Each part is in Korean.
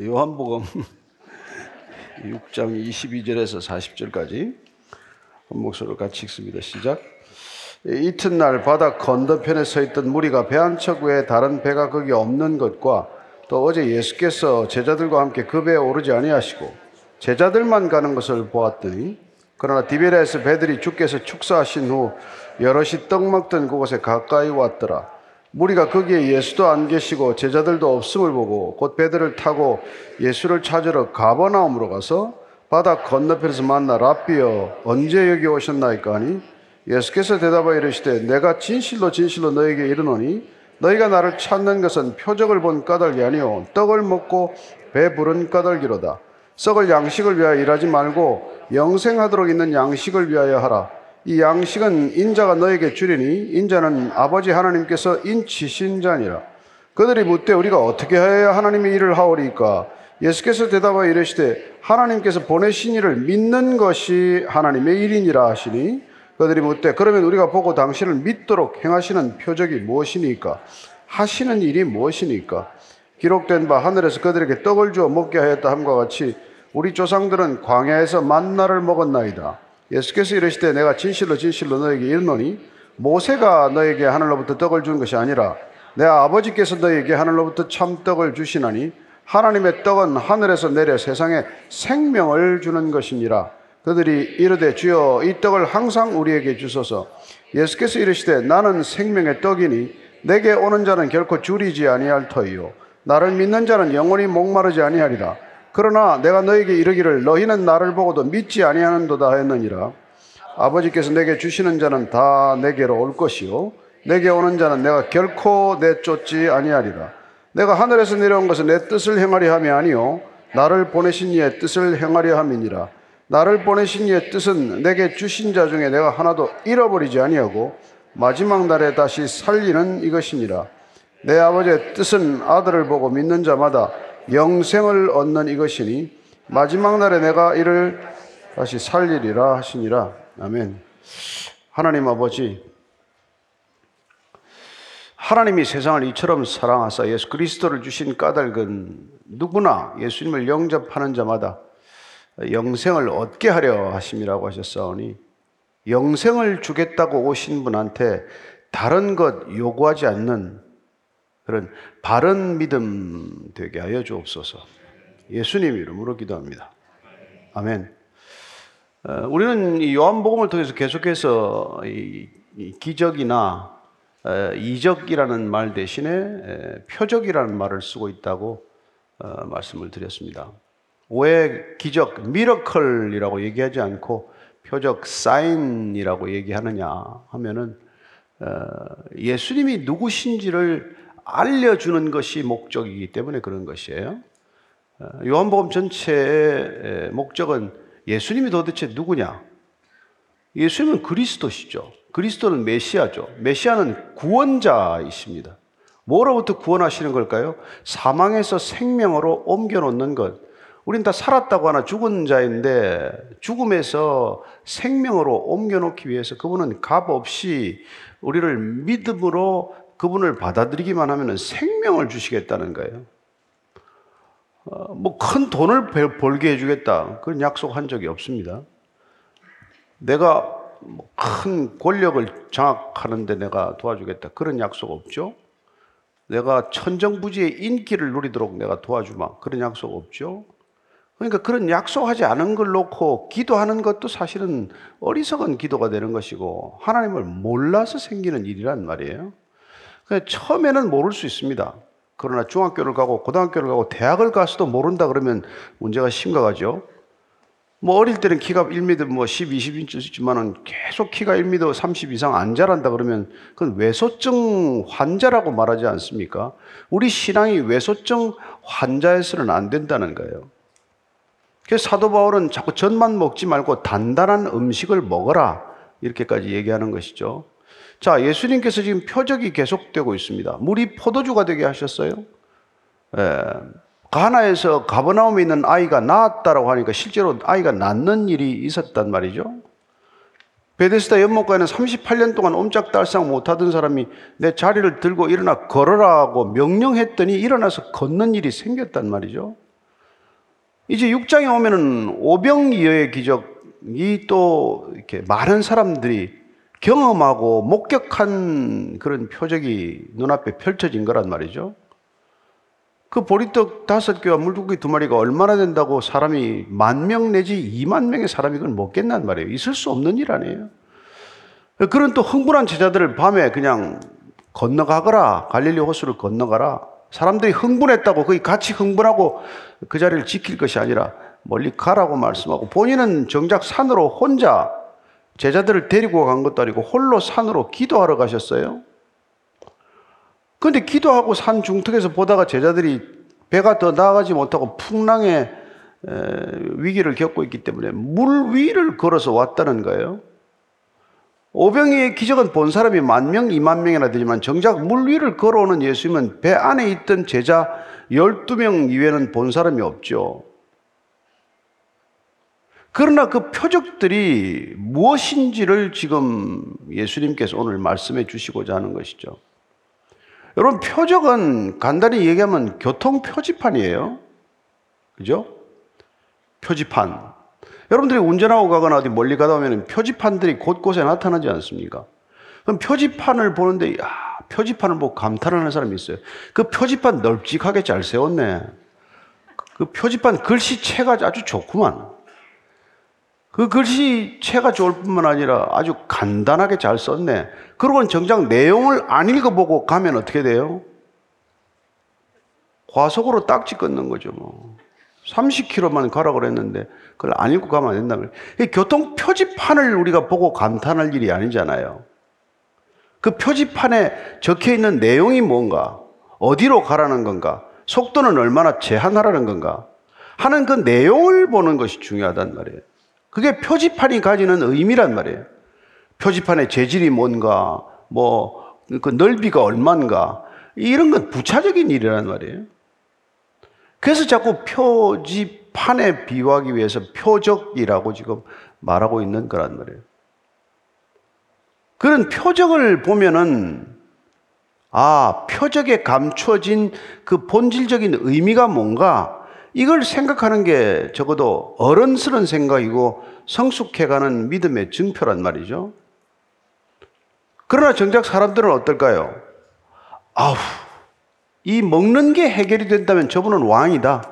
요한복음 6장 22절에서 40절까지 한 목소리로 같이 읽습니다. 시작. 이튿날 바다 건너편에 서 있던 무리가 배 한 척 외에 다른 배가 거기 없는 것과 또 어제 예수께서 제자들과 함께 그 배에 오르지 아니하시고 제자들만 가는 것을 보았더니, 그러나 디베레에서 배들이 주께서 축사하신 후 여럿이 떡 먹던 그곳에 가까이 왔더라. 무리가 거기에 예수도 안 계시고 제자들도 없음을 보고 곧 배들을 타고 예수를 찾으러 가버나움으로 가서 바다 건너편에서 만나, 랍비여 언제 여기 오셨나이까 하니, 예수께서 대답하여 이르시되, 내가 진실로 진실로 너에게 이르노니 너희가 나를 찾는 것은 표적을 본 까닭이 아니오 떡을 먹고 배 부른 까닭이로다. 썩을 양식을 위하여 일하지 말고 영생하도록 있는 양식을 위하여 하라. 이 양식은 인자가 너에게 주리니 인자는 아버지 하나님께서 인치신 자니라. 그들이 묻되, 우리가 어떻게 해야 하나님의 일을 하오리까? 예수께서 대답하여 이르시되, 하나님께서 보내신 이를 믿는 것이 하나님의 일이니라 하시니, 그들이 묻되, 그러면 우리가 보고 당신을 믿도록 행하시는 표적이 무엇이니까? 하시는 일이 무엇이니까? 기록된 바 하늘에서 그들에게 떡을 주어 먹게 하였다 함과 같이 우리 조상들은 광야에서 만나를 먹었나이다. 예수께서 이르시되, 내가 진실로 진실로 너에게 이르노니 모세가 너에게 하늘로부터 떡을 준 것이 아니라 내 아버지께서 너에게 하늘로부터 참떡을 주시나니, 하나님의 떡은 하늘에서 내려 세상에 생명을 주는 것이니라. 그들이 이르되, 주여 이 떡을 항상 우리에게 주소서. 예수께서 이르시되, 나는 생명의 떡이니 내게 오는 자는 결코 줄이지 아니할 터이요 나를 믿는 자는 영원히 목마르지 아니하리라. 그러나 내가 너에게 이르기를 너희는 나를 보고도 믿지 아니하는도다 했느니라. 아버지께서 내게 주시는 자는 다 내게로 올 것이요 내게 오는 자는 내가 결코 내쫓지 아니하리라. 내가 하늘에서 내려온 것은 내 뜻을 행하려 함이 아니요 나를 보내신 이의 뜻을 행하려 함이니라. 나를 보내신 이의 뜻은 내게 주신 자 중에 내가 하나도 잃어버리지 아니하고 마지막 날에 다시 살리는 이것이니라. 내 아버지의 뜻은 아들을 보고 믿는 자마다 영생을 얻는 이것이니 마지막 날에 내가 이를 다시 살리리라 하시니라. 아멘. 하나님 아버지, 하나님이 세상을 이처럼 사랑하사 예수 그리스도를 주신 까닭은 누구나 예수님을 영접하는 자마다 영생을 얻게 하려 하심이라고 하셨사오니, 영생을 주겠다고 오신 분한테 다른 것 요구하지 않는 그런 바른 믿음 되게 하여 주옵소서. 예수님 이름으로 기도합니다. 아멘. 우리는 이 요한복음을 통해서 계속해서 이 기적이나 이적이라는 말 대신에 표적이라는 말을 쓰고 있다고 말씀을 드렸습니다. 왜 기적, 미러클이라고 얘기하지 않고 표적, 사인이라고 얘기하느냐 하면은 예수님이 누구신지를 알려주는 것이 목적이기 때문에 그런 것이에요. 요한복음 전체의 목적은 예수님이 도대체 누구냐? 예수님은 그리스도시죠. 그리스도는 메시아죠. 메시아는 구원자이십니다. 뭐로부터 구원하시는 걸까요? 사망에서 생명으로 옮겨놓는 것. 우린 다 살았다고 하나 죽은 자인데 죽음에서 생명으로 옮겨놓기 위해서 그분은 값없이 우리를 믿음으로 그분을 받아들이기만 하면 생명을 주시겠다는 거예요. 뭐 큰 돈을 벌게 해주겠다 그런 약속한 적이 없습니다. 내가 큰 권력을 장악하는데 내가 도와주겠다 그런 약속 없죠. 내가 천정부지의 인기를 누리도록 내가 도와주마 그런 약속 없죠. 그러니까 그런 약속하지 않은 걸 놓고 기도하는 것도 사실은 어리석은 기도가 되는 것이고 하나님을 몰라서 생기는 일이란 말이에요. 처음에는 모를 수 있습니다. 그러나 중학교를 가고 고등학교를 가고 대학을 가서도 모른다 그러면 문제가 심각하죠. 뭐 어릴 때는 키가 1m 뭐 10, 20인치지만은 계속 키가 1m 30 이상 안 자란다 그러면 그건 외소증 환자라고 말하지 않습니까? 우리 신앙이 외소증 환자에서는 안 된다는 거예요. 그래서 사도 바울은 자꾸 젖만 먹지 말고 단단한 음식을 먹어라 이렇게까지 얘기하는 것이죠. 자, 예수님께서 지금 표적이 계속되고 있습니다. 물이 포도주가 되게 하셨어요. 가나에서 가버나움에 있는 아이가 낳았다라고 하니까 실제로 아이가 낳는 일이 있었단 말이죠. 베데스다 연못가에는 38년 동안 옴짝달싹 못하던 사람이 내 자리를 들고 일어나 걸으라고 명령했더니 일어나서 걷는 일이 생겼단 말이죠. 이제 6장에 오면은 오병이어의 기적이 또 이렇게 많은 사람들이 경험하고 목격한 그런 표적이 눈앞에 펼쳐진 거란 말이죠. 그 보리떡 5개와 물고기 2마리가 얼마나 된다고 사람이 10,000명 내지 20,000명의 사람이 그걸 먹겠단 말이에요. 있을 수 없는 일 아니에요. 그런 또 흥분한 제자들을 밤에 그냥 건너가거라. 갈릴리 호수를 건너가라. 사람들이 흥분했다고 거기 같이 흥분하고 그 자리를 지킬 것이 아니라 멀리 가라고 말씀하고, 본인은 정작 산으로 혼자 제자들을 데리고 간 것도 아니고 홀로 산으로 기도하러 가셨어요. 그런데 기도하고 산 중턱에서 보다가 제자들이 배가 더 나아가지 못하고 풍랑의 위기를 겪고 있기 때문에 물 위를 걸어서 왔다는 거예요. 오병이의 기적은 본 사람이 10,000명, 20,000명이나 되지만 정작 물 위를 걸어오는 예수님은 배 안에 있던 제자 12명 이외에는 본 사람이 없죠. 그러나 그 표적들이 무엇인지를 지금 예수님께서 오늘 말씀해 주시고자 하는 것이죠. 여러분, 표적은 간단히 얘기하면 교통 표지판이에요. 그죠? 표지판. 여러분들이 운전하고 가거나 어디 멀리 가다 보면 표지판들이 곳곳에 나타나지 않습니까? 그럼 표지판을 보는데, 야, 표지판을 보고 감탄하는 사람이 있어요. 그 표지판 널찍하게 잘 세웠네. 그 표지판 글씨체가 아주 좋구만. 그 글씨체가 좋을 뿐만 아니라 아주 간단하게 잘 썼네. 그러고는 정작 내용을 안 읽어보고 가면 어떻게 돼요? 과속으로 딱지 끊는 거죠, 뭐. 30km만 가라고 그랬는데 그걸 안 읽고 가면 안 된다며. 교통 표지판을 우리가 보고 감탄할 일이 아니잖아요. 그 표지판에 적혀 있는 내용이 뭔가, 어디로 가라는 건가, 속도는 얼마나 제한하라는 건가 하는 그 내용을 보는 것이 중요하단 말이에요. 그게 표지판이 가지는 의미란 말이에요. 표지판의 재질이 뭔가, 뭐 그 넓이가 얼만가, 이런 건 부차적인 일이란 말이에요. 그래서 자꾸 표지판에 비유하기 위해서 표적이라고 지금 말하고 있는 거란 말이에요. 그런 표적을 보면은, 아, 표적에 감춰진 그 본질적인 의미가 뭔가, 이걸 생각하는 게 적어도 어른스러운 생각이고 성숙해가는 믿음의 증표란 말이죠. 그러나 정작 사람들은 어떨까요? 아우, 이 먹는 게 해결이 된다면 저분은 왕이다.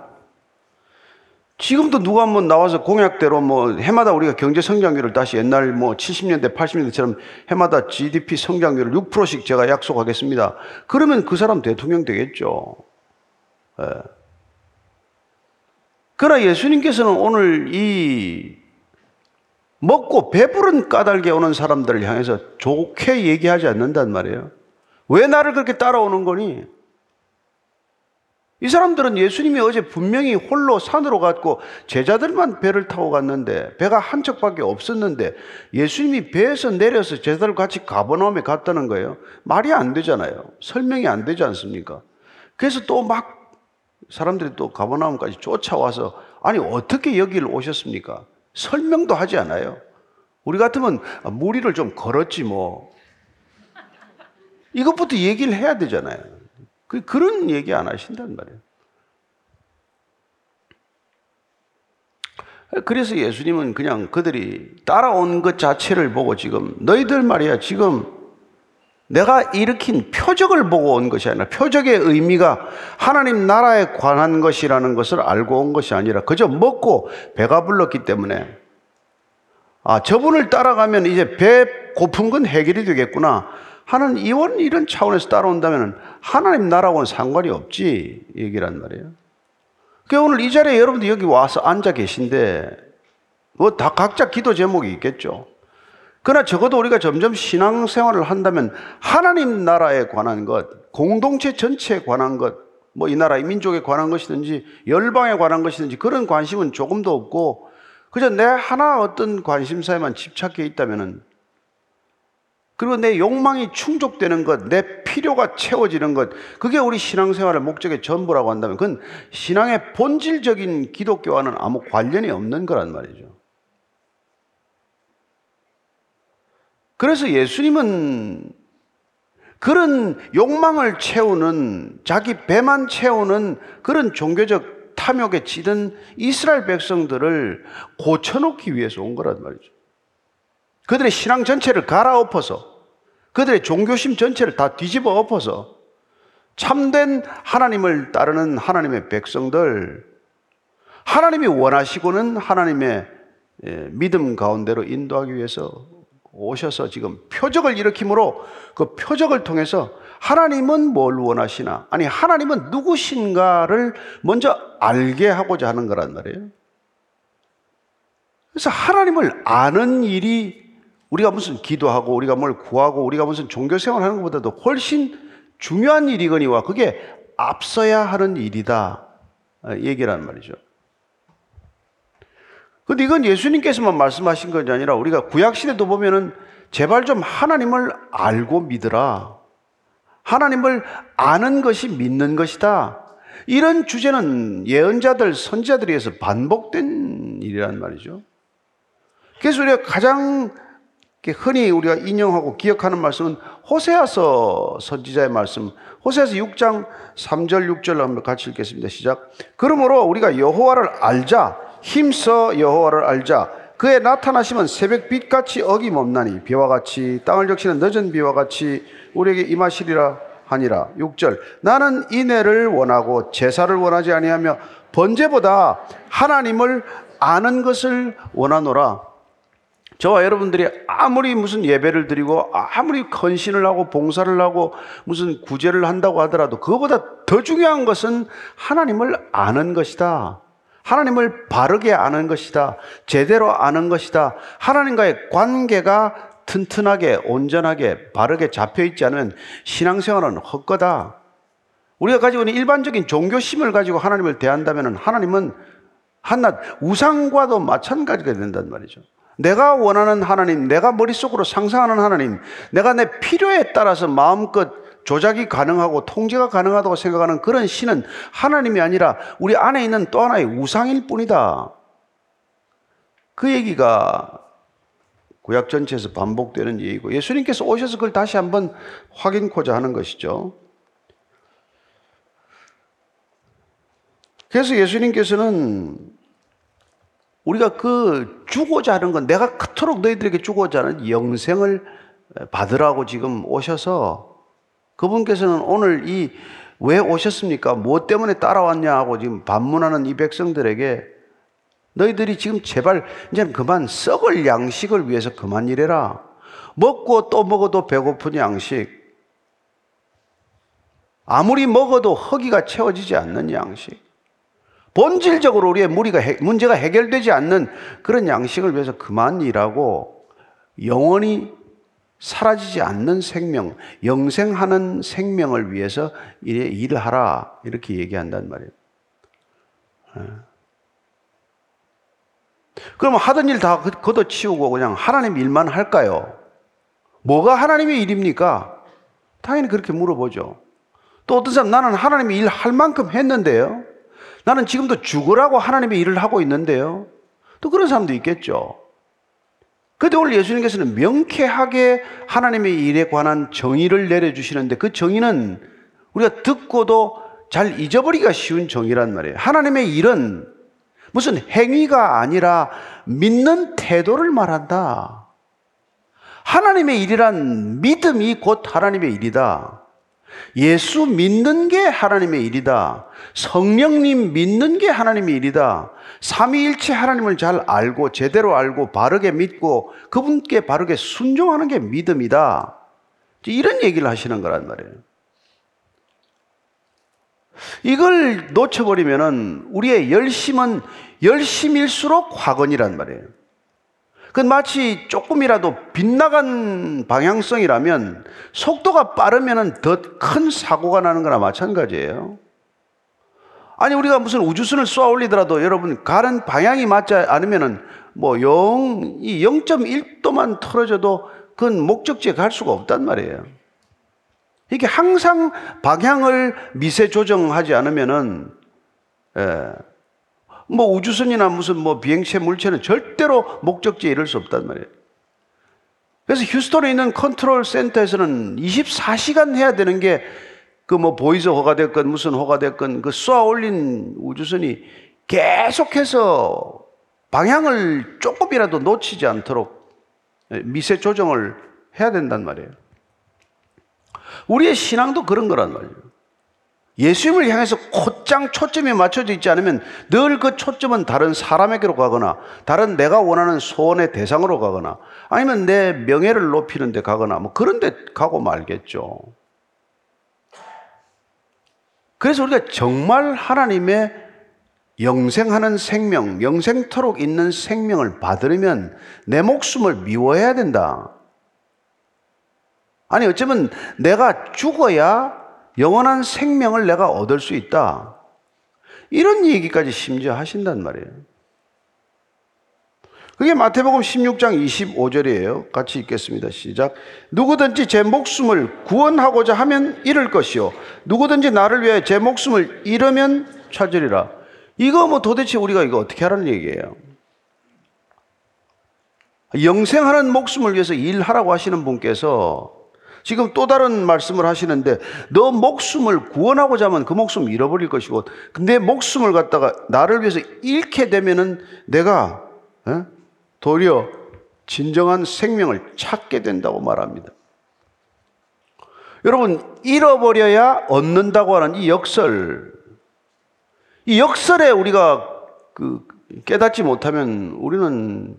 지금도 누가 한번 나와서 공약대로 뭐 해마다 우리가 경제 성장률을 다시 옛날 뭐 70년대, 80년대처럼 해마다 GDP 성장률을 6%씩 제가 약속하겠습니다. 그러면 그 사람 대통령 되겠죠. 예. 그러나 예수님께서는 오늘 이 먹고 배부른 까닭에 오는 사람들을 향해서 좋게 얘기하지 않는단 말이에요. 왜 나를 그렇게 따라오는 거니? 이 사람들은 예수님이 어제 분명히 홀로 산으로 갔고 제자들만 배를 타고 갔는데, 배가 한 척밖에 없었는데 예수님이 배에서 내려서 제자들 같이 가버나움에 갔다는 거예요. 말이 안 되잖아요. 설명이 안 되지 않습니까? 그래서 또 막 사람들이 또 가버나움까지 쫓아와서, 아니 어떻게 여길 오셨습니까? 설명도 하지 않아요. 우리 같으면 무리를 좀 걸었지 뭐, 이것부터 얘기를 해야 되잖아요. 그런 얘기 안 하신단 말이에요. 그래서 예수님은 그냥 그들이 따라온 것 자체를 보고, 지금 너희들 말이야 지금 내가 일으킨 표적을 보고 온 것이 아니라, 표적의 의미가 하나님 나라에 관한 것이라는 것을 알고 온 것이 아니라 그저 먹고 배가 불렀기 때문에, 아, 저분을 따라가면 이제 배 고픈 건 해결이 되겠구나 하는 이런 차원에서 따라온다면 하나님 나라하고는 상관이 없지 얘기란 말이에요. 그러니까 오늘 이 자리에 여러분들 여기 와서 앉아 계신데, 뭐 다 각자 기도 제목이 있겠죠. 그러나 적어도 우리가 점점 신앙생활을 한다면 하나님 나라에 관한 것, 공동체 전체에 관한 것, 뭐 이 나라 이 민족에 관한 것이든지 열방에 관한 것이든지 그런 관심은 조금도 없고 그저 내 하나 어떤 관심사에만 집착해 있다면은, 그리고 내 욕망이 충족되는 것, 내 필요가 채워지는 것, 그게 우리 신앙생활의 목적의 전부라고 한다면 그건 신앙의 본질적인 기독교와는 아무 관련이 없는 거란 말이죠. 그래서 예수님은 그런 욕망을 채우는, 자기 배만 채우는 그런 종교적 탐욕에 치던 이스라엘 백성들을 고쳐놓기 위해서 온 거란 말이죠. 그들의 신앙 전체를 갈아엎어서, 그들의 종교심 전체를 다 뒤집어 엎어서 참된 하나님을 따르는 하나님의 백성들, 하나님이 원하시고는 하나님의 믿음 가운데로 인도하기 위해서 오셔서 지금 표적을 일으킴으로 그 표적을 통해서 하나님은 뭘 원하시나, 아니 하나님은 누구신가를 먼저 알게 하고자 하는 거란 말이에요. 그래서 하나님을 아는 일이 우리가 무슨 기도하고 우리가 뭘 구하고 우리가 무슨 종교생활 하는 것보다도 훨씬 중요한 일이거니와 그게 앞서야 하는 일이다 얘기란 말이죠. 근데 이건 예수님께서만 말씀하신 것이 아니라 우리가 구약시대도 보면은 제발 좀 하나님을 알고 믿으라, 하나님을 아는 것이 믿는 것이다, 이런 주제는 예언자들, 선지자들에 의해서 반복된 일이란 말이죠. 그래서 우리가 가장 흔히 우리가 인용하고 기억하는 말씀은 호세아서 선지자의 말씀, 호세아서 6장 3절 6절로 한번 같이 읽겠습니다. 시작. 그러므로 우리가 여호와를 알자, 힘써 여호와를 알자. 그의 나타나심은 새벽빛같이 어김없나니 비와 같이 땅을 적시는 늦은 비와 같이 우리에게 임하시리라 하니라. 6절. 나는 이내를 원하고 제사를 원하지 아니하며 번제보다 하나님을 아는 것을 원하노라. 저와 여러분들이 아무리 무슨 예배를 드리고 아무리 헌신을 하고 봉사를 하고 무슨 구제를 한다고 하더라도 그거보다 더 중요한 것은 하나님을 아는 것이다, 하나님을 바르게 아는 것이다, 제대로 아는 것이다. 하나님과의 관계가 튼튼하게, 온전하게, 바르게 잡혀있지 않으면 신앙생활은 헛거다. 우리가 가지고 있는 일반적인 종교심을 가지고 하나님을 대한다면 하나님은 한낱 우상과도 마찬가지가 된단 말이죠. 내가 원하는 하나님, 내가 머릿속으로 상상하는 하나님, 내가 내 필요에 따라서 마음껏 조작이 가능하고 통제가 가능하다고 생각하는 그런 신은 하나님이 아니라 우리 안에 있는 또 하나의 우상일 뿐이다. 그 얘기가 구약 전체에서 반복되는 얘기고 예수님께서 오셔서 그걸 다시 한번 확인코자 하는 것이죠. 그래서 예수님께서는 우리가 그 주고자 하는 건, 내가 그토록 너희들에게 주고자 하는 영생을 받으라고 지금 오셔서, 그분께서는 오늘 이 왜 오셨습니까? 무엇 때문에 따라왔냐 하고 지금 반문하는 이 백성들에게 너희들이 지금 제발 이제 그만 썩을 양식을 위해서 그만 일해라. 먹고 또 먹어도 배고픈 양식, 아무리 먹어도 허기가 채워지지 않는 양식, 본질적으로 우리의 문제가 해결되지 않는 그런 양식을 위해서 그만 일하고 영원히 사라지지 않는 생명, 영생하는 생명을 위해서 일하라, 이렇게 얘기한단 말이에요. 그럼 하던 일 다 걷어치우고 그냥 하나님 일만 할까요? 뭐가 하나님의 일입니까? 당연히 그렇게 물어보죠. 또 어떤 사람, 나는 하나님의 일 할 만큼 했는데요, 나는 지금도 죽으라고 하나님의 일을 하고 있는데요, 또 그런 사람도 있겠죠. 그런데 오늘 예수님께서는 명쾌하게 하나님의 일에 관한 정의를 내려주시는데, 그 정의는 우리가 듣고도 잘 잊어버리기가 쉬운 정의란 말이에요. 하나님의 일은 무슨 행위가 아니라 믿는 태도를 말한다. 하나님의 일이란 믿음이 곧 하나님의 일이다. 예수 믿는 게 하나님의 일이다. 성령님 믿는 게 하나님의 일이다. 삼위일체 하나님을 잘 알고 제대로 알고 바르게 믿고 그분께 바르게 순종하는 게 믿음이다, 이런 얘기를 하시는 거란 말이에요. 이걸 놓쳐버리면 우리의 열심은 열심일수록 화근이란 말이에요. 그건 마치 조금이라도 빗나간 방향성이라면, 속도가 빠르면 더 큰 사고가 나는 거나 마찬가지예요. 아니 우리가 무슨 우주선을 쏘아 올리더라도 여러분 가는 방향이 맞지 않으면 뭐 0.1도만 틀어져도 그건 목적지에 갈 수가 없단 말이에요. 이게 항상 방향을 미세 조정하지 않으면 뭐 우주선이나 무슨 뭐 비행체 물체는 절대로 목적지에 이를 수 없단 말이에요. 그래서 휴스턴에 있는 컨트롤 센터에서는 24시간 해야 되는 게 그 뭐 보이저 호가 됐건 무슨 호가 됐건 그 쏘아 올린 우주선이 계속해서 방향을 조금이라도 놓치지 않도록 미세 조정을 해야 된단 말이에요. 우리의 신앙도 그런 거란 말이에요. 예수님을 향해서 곧장 초점이 맞춰져 있지 않으면 늘 그 초점은 다른 사람에게로 가거나 다른 내가 원하는 소원의 대상으로 가거나 아니면 내 명예를 높이는 데 가거나 뭐 그런 데 가고 말겠죠. 그래서 우리가 정말 하나님의 영생하는 생명, 영생토록 있는 생명을 받으려면 내 목숨을 미워해야 된다. 아니 어쩌면 내가 죽어야 영원한 생명을 내가 얻을 수 있다. 이런 얘기까지 심지어 하신단 말이에요. 그게 마태복음 16장 25절이에요. 같이 읽겠습니다. 시작. 누구든지 제 목숨을 구원하고자 하면 잃을 것이요 누구든지 나를 위해 제 목숨을 잃으면 찾으리라. 이거 뭐 도대체 우리가 이거 어떻게 하라는 얘기예요? 영생하는 목숨을 위해서 일하라고 하시는 분께서 지금 또 다른 말씀을 하시는데 너 목숨을 구원하고자 하면 그 목숨 잃어버릴 것이고 내 목숨을 갖다가 나를 위해서 잃게 되면은 내가 도리어 진정한 생명을 찾게 된다고 말합니다. 여러분, 잃어버려야 얻는다고 하는 이 역설, 이 역설에 우리가 깨닫지 못하면 우리는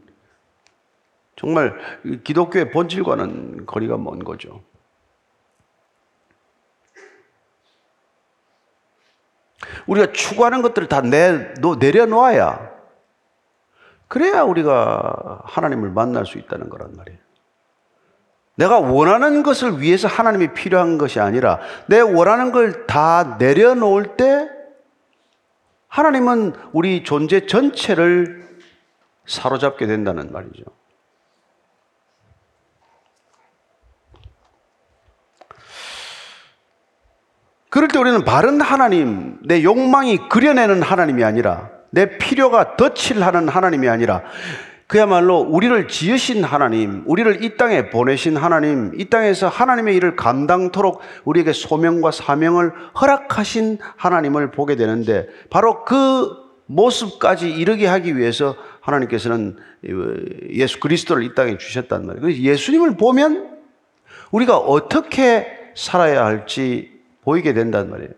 정말 기독교의 본질과는 거리가 먼 거죠. 우리가 추구하는 것들을 다 내려놓아야, 그래야 우리가 하나님을 만날 수 있다는 거란 말이에요. 내가 원하는 것을 위해서 하나님이 필요한 것이 아니라 내 원하는 걸 다 내려놓을 때 하나님은 우리 존재 전체를 사로잡게 된다는 말이죠. 그럴 때 우리는 바른 하나님, 내 욕망이 그려내는 하나님이 아니라 내 필요가 덧칠하는 하나님이 아니라 그야말로 우리를 지으신 하나님, 우리를 이 땅에 보내신 하나님, 이 땅에서 하나님의 일을 감당토록 우리에게 소명과 사명을 허락하신 하나님을 보게 되는데 바로 그 모습까지 이르게 하기 위해서 하나님께서는 예수 그리스도를 이 땅에 주셨단 말이에요. 그래서 예수님을 보면 우리가 어떻게 살아야 할지 보이게 된단 말이에요.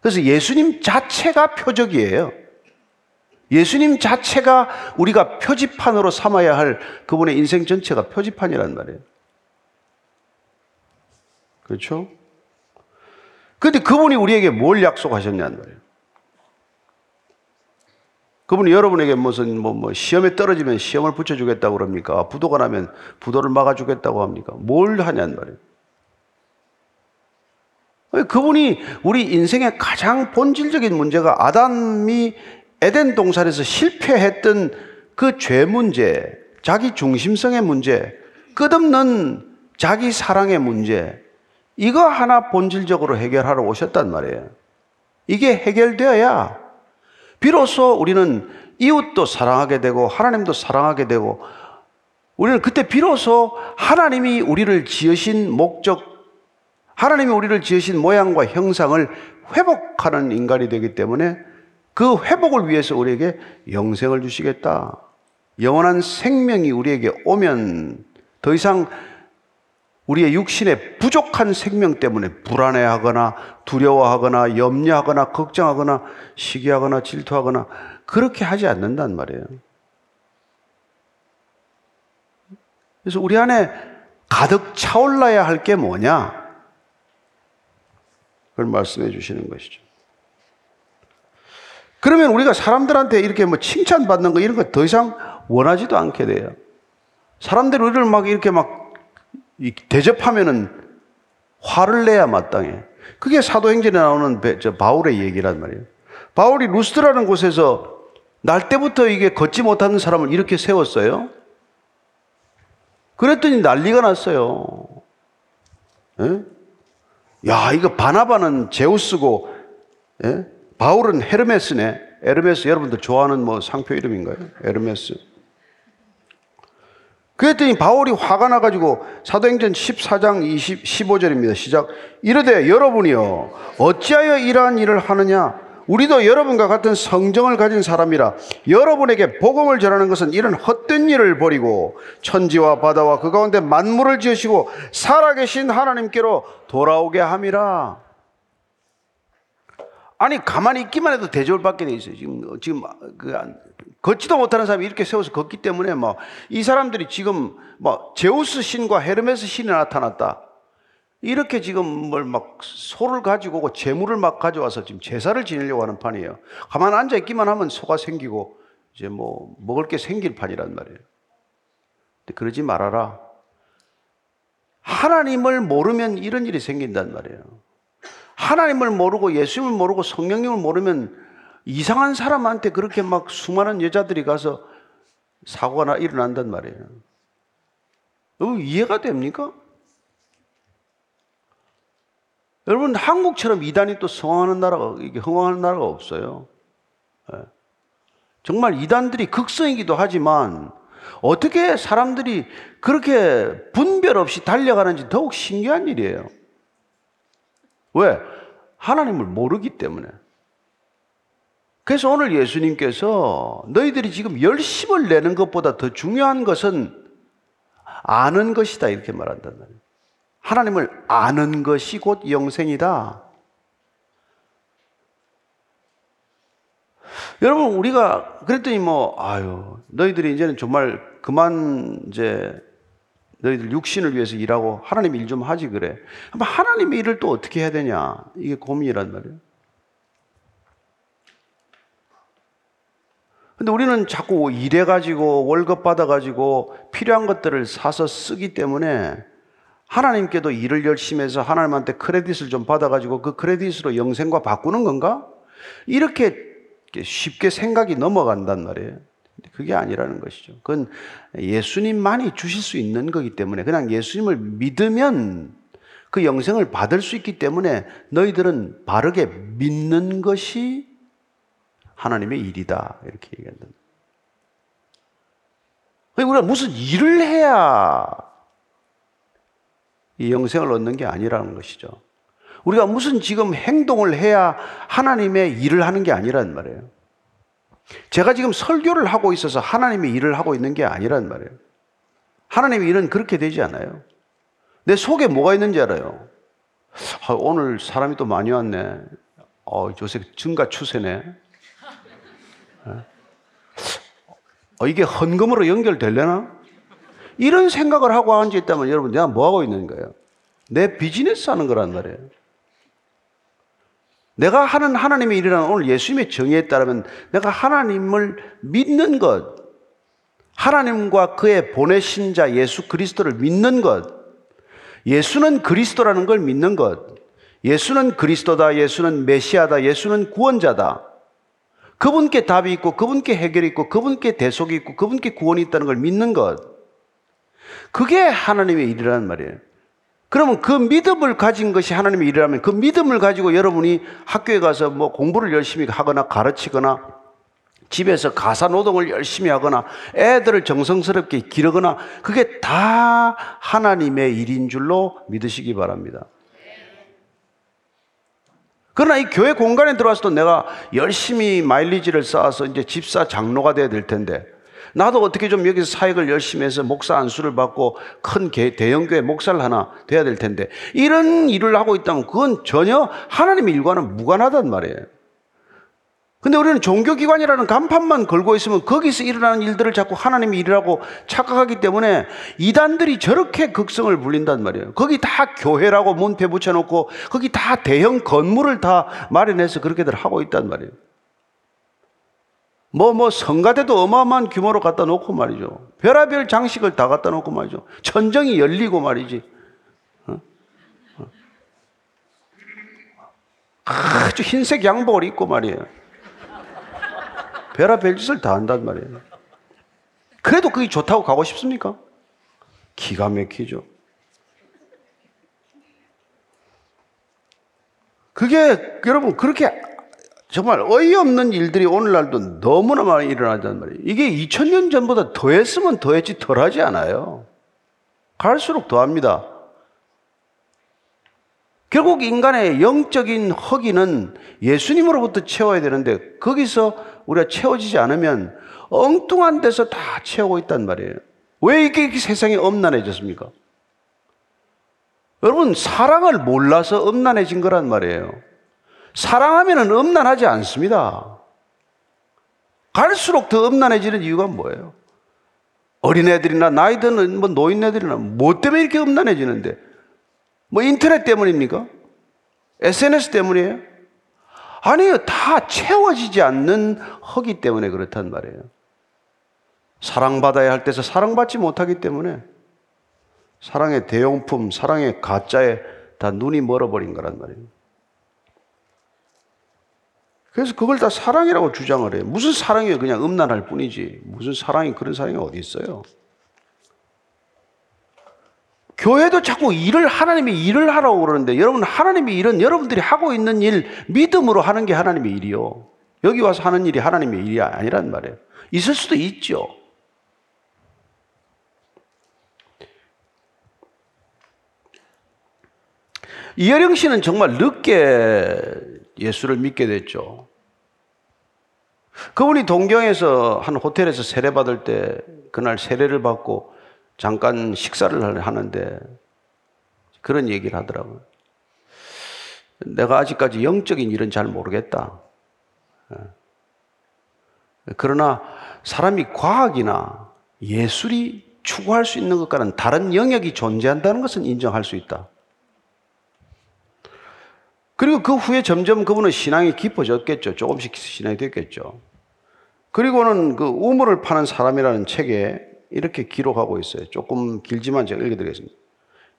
그래서 예수님 자체가 표적이에요. 예수님 자체가 우리가 표지판으로 삼아야 할, 그분의 인생 전체가 표지판이란 말이에요. 그렇죠? 그런데 그분이 우리에게 뭘 약속하셨냐는 말이에요. 그분이 여러분에게 무슨 시험에 떨어지면 시험을 붙여주겠다고 그럽니까? 부도가 나면 부도를 막아주겠다고 합니까? 뭘 하냐는 말이에요. 그분이 우리 인생의 가장 본질적인 문제가 아담이 에덴 동산에서 실패했던 그 죄 문제, 자기 중심성의 문제, 끝없는 자기 사랑의 문제, 이거 하나 본질적으로 해결하러 오셨단 말이에요. 이게 해결되어야 비로소 우리는 이웃도 사랑하게 되고 하나님도 사랑하게 되고 우리는 그때 비로소 하나님이 우리를 지으신 목적, 하나님이 우리를 지으신 모양과 형상을 회복하는 인간이 되기 때문에 그 회복을 위해서 우리에게 영생을 주시겠다. 영원한 생명이 우리에게 오면 더 이상 우리의 육신의 부족한 생명 때문에 불안해하거나 두려워하거나 염려하거나 걱정하거나 시기하거나 질투하거나 그렇게 하지 않는단 말이에요. 그래서 우리 안에 가득 차올라야 할 게 뭐냐? 그걸 말씀해 주시는 것이죠. 그러면 우리가 사람들한테 이렇게 칭찬받는 거 이런 거 더 이상 원하지도 않게 돼요. 사람들이 우리를 이렇게 대접하면은 화를 내야 마땅해. 그게 사도행전에 나오는 바울의 얘기란 말이에요. 바울이 루스드라는 곳에서 날 때부터 이게 걷지 못하는 사람을 이렇게 세웠어요. 그랬더니 난리가 났어요. 예? 야, 이거 바나바는 제우스고, 예? 바울은 헤르메스네. 헤르메스 여러분들 좋아하는 상표 이름인가요? 헤르메스. 그랬더니 바울이 화가 나가지고 사도행전 14장 15절입니다. 시작. 이르되 여러분이여 어찌하여 이러한 일을 하느냐. 우리도 여러분과 같은 성정을 가진 사람이라 여러분에게 복음을 전하는 것은 이런 헛된 일을 버리고 천지와 바다와 그 가운데 만물을 지으시고 살아계신 하나님께로 돌아오게 함이라. 아니 가만히 있기만 해도 대접을 받게 돼 있어요. 지금 걷지도 못하는 사람이 이렇게 세워서 걷기 때문에 막 이 사람들이 지금 막 제우스 신과 헤르메스 신이 나타났다. 이렇게 지금 뭘 막 소를 가지고 오고 재물을 막 가져와서 지금 제사를 지내려고 하는 판이에요. 가만 앉아 있기만 하면 소가 생기고 이제 뭐 먹을 게 생길 판이란 말이에요. 근데 그러지 말아라. 하나님을 모르면 이런 일이 생긴단 말이에요. 하나님을 모르고 예수님을 모르고 성령님을 모르면 이상한 사람한테 그렇게 막 수많은 여자들이 가서 사고가 일어난단 말이에요. 여러분 이해가 됩니까? 여러분 한국처럼 이단이 또 성황하는 나라가 이게 흥황하는 나라가 없어요. 정말 이단들이 극성이기도 하지만 어떻게 사람들이 그렇게 분별 없이 달려가는지 더욱 신기한 일이에요. 왜? 하나님을 모르기 때문에. 그래서 오늘 예수님께서 너희들이 지금 열심을 내는 것보다 더 중요한 것은 아는 것이다 이렇게 말한단 말이에요. 하나님을 아는 것이 곧 영생이다. 여러분 우리가 그랬더니 뭐 아유 너희들이 이제는 정말 그만 이제 너희들 육신을 위해서 일하고 하나님 일 좀 하지 그래. 하나님의 일을 또 어떻게 해야 되냐 이게 고민이란 말이에요. 근데 우리는 자꾸 일해가지고 월급 받아가지고 필요한 것들을 사서 쓰기 때문에 하나님께도 일을 열심히 해서 하나님한테 크레딧을 좀 받아가지고 그 크레딧으로 영생과 바꾸는 건가? 이렇게 쉽게 생각이 넘어간단 말이에요. 그게 아니라는 것이죠. 그건 예수님만이 주실 수 있는 거기 때문에 그냥 예수님을 믿으면 그 영생을 받을 수 있기 때문에 너희들은 바르게 믿는 것이 하나님의 일이다. 이렇게 얘기한다. 우리가 무슨 일을 해야 이 영생을 얻는 게 아니라는 것이죠. 우리가 무슨 지금 행동을 해야 하나님의 일을 하는 게 아니란 말이에요. 제가 지금 설교를 하고 있어서 하나님의 일을 하고 있는 게 아니란 말이에요. 하나님의 일은 그렇게 되지 않아요. 내 속에 뭐가 있는지 알아요. 아, 오늘 사람이 또 많이 왔네. 요새 증가 추세네. 이게 헌금으로 연결되려나? 이런 생각을 하고 앉아있다면 여러분 내가 뭐하고 있는 거예요? 내 비즈니스 하는 거란 말이에요. 내가 하는 하나님의 일이라는 오늘 예수님의 정의에 따르면 내가 하나님을 믿는 것, 하나님과 그의 보내신 자 예수 그리스도를 믿는 것, 예수는 그리스도라는 걸 믿는 것, 예수는 그리스도다, 예수는 메시아다, 예수는 구원자다. 그분께 답이 있고 그분께 해결이 있고 그분께 대속이 있고 그분께 구원이 있다는 걸 믿는 것. 그게 하나님의 일이라는 말이에요. 그러면 그 믿음을 가진 것이 하나님의 일이라면 그 믿음을 가지고 여러분이 학교에 가서 뭐 공부를 열심히 하거나 가르치거나 집에서 가사노동을 열심히 하거나 애들을 정성스럽게 기르거나 그게 다 하나님의 일인 줄로 믿으시기 바랍니다. 그러나 이 교회 공간에 들어와서도 내가 열심히 마일리지를 쌓아서 이제 집사 장로가 돼야 될 텐데 나도 어떻게 좀 여기서 사역을 열심히 해서 목사 안수를 받고 큰 대형교회 목사를 하나 돼야 될 텐데 이런 일을 하고 있다면 그건 전혀 하나님의 일과는 무관하단 말이에요. 근데 우리는 종교기관이라는 간판만 걸고 있으면 거기서 일어나는 일들을 자꾸 하나님의 일이라고 착각하기 때문에 이단들이 저렇게 극성을 부린단 말이에요. 거기 다 교회라고 문패 붙여놓고 거기 다 대형 건물을 다 마련해서 그렇게들 하고 있단 말이에요. 성가대도 어마어마한 규모로 갖다 놓고 말이죠. 별의별 장식을 다 갖다 놓고 말이죠. 천정이 열리고 말이지. 아주 흰색 양복을 입고 말이에요. 별의별 짓을 다 한단 말이에요. 그래도 그게 좋다고 가고 싶습니까? 기가 막히죠. 그게 여러분 그렇게 정말 어이없는 일들이 오늘날도 너무나 많이 일어나단 말이에요. 이게 2000년 전보다 더했으면 더했지 덜하지 않아요. 갈수록 더합니다. 결국 인간의 영적인 허기는 예수님으로부터 채워야 되는데 거기서 우리가 채워지지 않으면 엉뚱한 데서 다 채우고 있단 말이에요. 왜 이렇게 세상이 엄난해졌습니까? 여러분, 사랑을 몰라서 엄난해진 거란 말이에요. 사랑하면 엄난하지 않습니다. 갈수록 더 엄난해지는 이유가 뭐예요? 어린애들이나 나이 드는 노인애들이나 뭐 때문에 이렇게 엄난해지는데? 인터넷 때문입니까? SNS 때문이에요? 아니요, 다 채워지지 않는 허기 때문에 그렇단 말이에요. 사랑받아야 할 때서 사랑받지 못하기 때문에 사랑의 대용품, 사랑의 가짜에 다 눈이 멀어버린 거란 말이에요. 그래서 그걸 다 사랑이라고 주장을 해요. 무슨 사랑이에요? 그냥 음란할 뿐이지. 무슨 사랑이, 그런 사랑이 어디 있어요? 교회도 자꾸 일을, 하나님이 일을 하라고 그러는데, 여러분, 하나님의 일은 여러분들이 하고 있는 일, 믿음으로 하는 게 하나님의 일이요. 여기 와서 하는 일이 하나님의 일이 아니란 말이에요. 있을 수도 있죠. 이여령 씨는 정말 늦게 예수를 믿게 됐죠. 그분이 동경에서 한 호텔에서 세례받을 때, 그날 세례를 받고 잠깐 식사를 하는데 그런 얘기를 하더라고요. 내가 아직까지 영적인 일은 잘 모르겠다. 그러나 사람이 과학이나 예술이 추구할 수 있는 것과는 다른 영역이 존재한다는 것은 인정할 수 있다. 그리고 그 후에 점점 그분은 신앙이 깊어졌겠죠. 조금씩 신앙이 됐겠죠. 그리고는 그 우물을 파는 사람이라는 책에 이렇게 기록하고 있어요. 조금 길지만 제가 읽어드리겠습니다.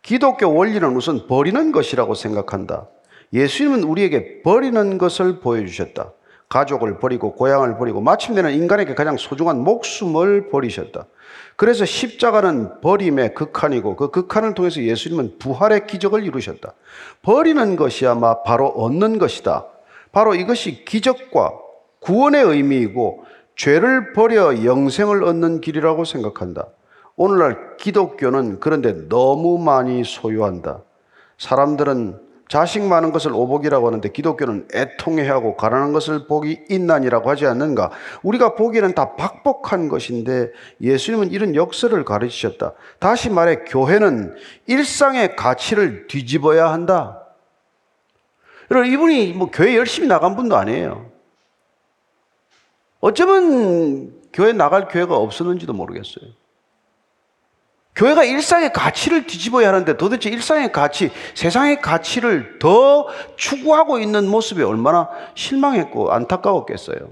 기독교 원리는 우선 버리는 것이라고 생각한다. 예수님은 우리에게 버리는 것을 보여주셨다. 가족을 버리고 고향을 버리고 마침내는 인간에게 가장 소중한 목숨을 버리셨다. 그래서 십자가는 버림의 극한이고 그 극한을 통해서 예수님은 부활의 기적을 이루셨다. 버리는 것이야마 바로 얻는 것이다. 바로 이것이 기적과 구원의 의미이고 죄를 버려 영생을 얻는 길이라고 생각한다. 오늘날 기독교는 그런데 너무 많이 소유한다. 사람들은 자식 많은 것을 오복이라고 하는데 기독교는 애통해야 하고 가난한 것을 복이 있나니라고 하지 않는가? 우리가 보기에는 다 박복한 것인데 예수님은 이런 역설을 가르치셨다. 다시 말해 교회는 일상의 가치를 뒤집어야 한다. 여러분, 이분이 교회 열심히 나간 분도 아니에요. 어쩌면 교회 나갈 교회가 없었는지도 모르겠어요. 교회가 일상의 가치를 뒤집어야 하는데 도대체 일상의 가치, 세상의 가치를 더 추구하고 있는 모습에 얼마나 실망했고 안타까웠겠어요.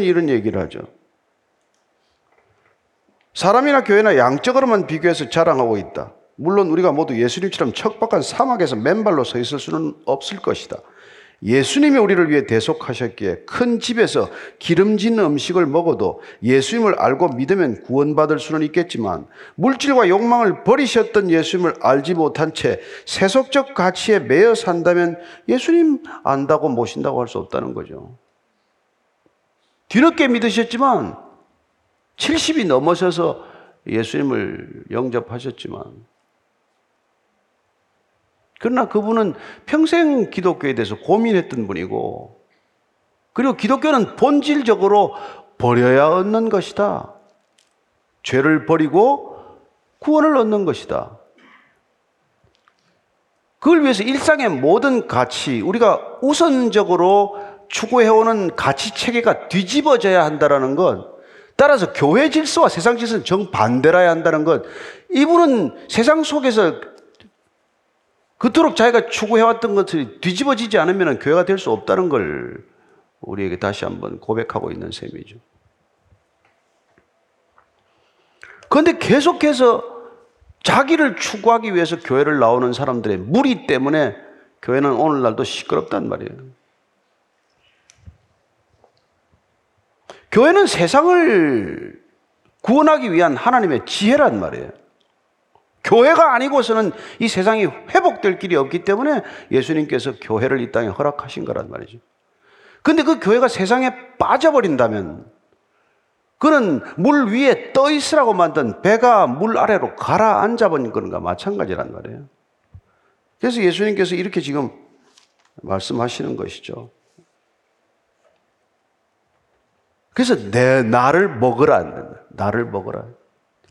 이런 얘기를 하죠. 사람이나 교회나 양적으로만 비교해서 자랑하고 있다. 물론 우리가 모두 예수님처럼 척박한 사막에서 맨발로 서 있을 수는 없을 것이다. 예수님이 우리를 위해 대속하셨기에 큰 집에서 기름진 음식을 먹어도 예수님을 알고 믿으면 구원받을 수는 있겠지만 물질과 욕망을 버리셨던 예수님을 알지 못한 채 세속적 가치에 매여 산다면 예수님 안다고 모신다고 할 수 없다는 거죠. 뒤늦게 믿으셨지만 70이 넘어서서 예수님을 영접하셨지만 그러나 그분은 평생 기독교에 대해서 고민했던 분이고 그리고 기독교는 본질적으로 버려야 얻는 것이다. 죄를 버리고 구원을 얻는 것이다. 그걸 위해서 일상의 모든 가치, 우리가 우선적으로 추구해오는 가치 체계가 뒤집어져야 한다는 것, 따라서 교회 질서와 세상 질서는 정반대라야 한다는 것, 이분은 세상 속에서 그토록 자기가 추구해왔던 것들이 뒤집어지지 않으면 교회가 될 수 없다는 걸 우리에게 다시 한번 고백하고 있는 셈이죠. 그런데 계속해서 자기를 추구하기 위해서 교회를 나오는 사람들의 무리 때문에 교회는 오늘날도 시끄럽단 말이에요. 교회는 세상을 구원하기 위한 하나님의 지혜란 말이에요. 교회가 아니고서는 이 세상이 회복될 길이 없기 때문에 예수님께서 교회를 이 땅에 허락하신 거란 말이죠. 근데 그 교회가 세상에 빠져버린다면 그는 물 위에 떠 있으라고 만든 배가 물 아래로 가라앉아 버린 거는가 마찬가지란 말이에요. 그래서 예수님께서 이렇게 지금 말씀하시는 것이죠. 그래서 나를 먹으라. 나를 먹으라.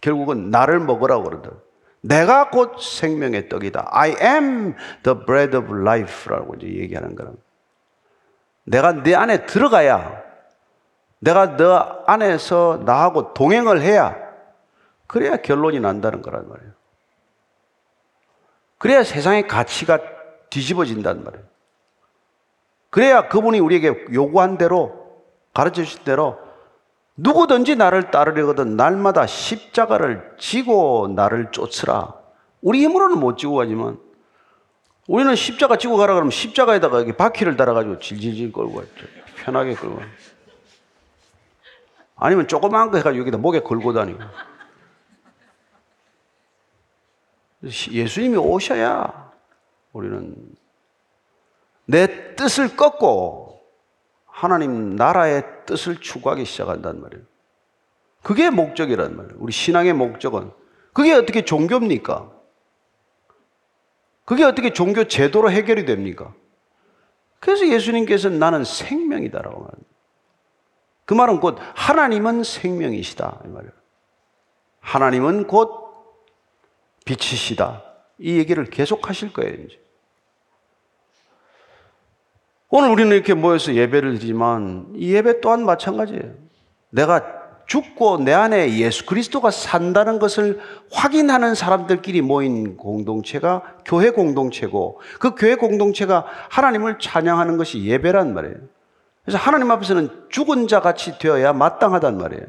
결국은 나를 먹으라고 그러더라. 내가 곧 생명의 떡이다. I am the bread of life라고 이제 얘기하는 거라. 내가 내 안에 들어가야, 내가 너 안에서 나하고 동행을 해야, 그래야 결론이 난다는 거란 말이에요. 그래야 세상의 가치가 뒤집어진단 말이에요. 그래야 그분이 우리에게 요구한 대로, 가르쳐 주신 대로 누구든지 나를 따르려거든 날마다 십자가를 지고 나를 쫓으라. 우리 힘으로는 못 지고 가지만 우리는 십자가 지고 가라 그러면 십자가에다가 이렇게 바퀴를 달아가지고 질질질 끌고 가죠. 편하게 끌고 가죠. 아니면 조그만 거 해가지고 여기다 목에 걸고 다니고. 예수님이 오셔야 우리는 내 뜻을 꺾고 하나님 나라의 뜻을 추구하기 시작한단 말이에요. 그게 목적이란 말이에요. 우리 신앙의 목적은. 그게 어떻게 종교입니까? 그게 어떻게 종교 제도로 해결이 됩니까? 그래서 예수님께서는 나는 생명이다라고 말합니다. 그 말은 곧 하나님은 생명이시다 이 말이에요. 하나님은 곧 빛이시다. 이 얘기를 계속 하실 거예요 이제. 오늘 우리는 이렇게 모여서 예배를 드리지만 이 예배 또한 마찬가지예요. 내가 죽고 내 안에 예수 그리스도가 산다는 것을 확인하는 사람들끼리 모인 공동체가 교회 공동체고, 그 교회 공동체가 하나님을 찬양하는 것이 예배란 말이에요. 그래서 하나님 앞에서는 죽은 자 같이 되어야 마땅하단 말이에요.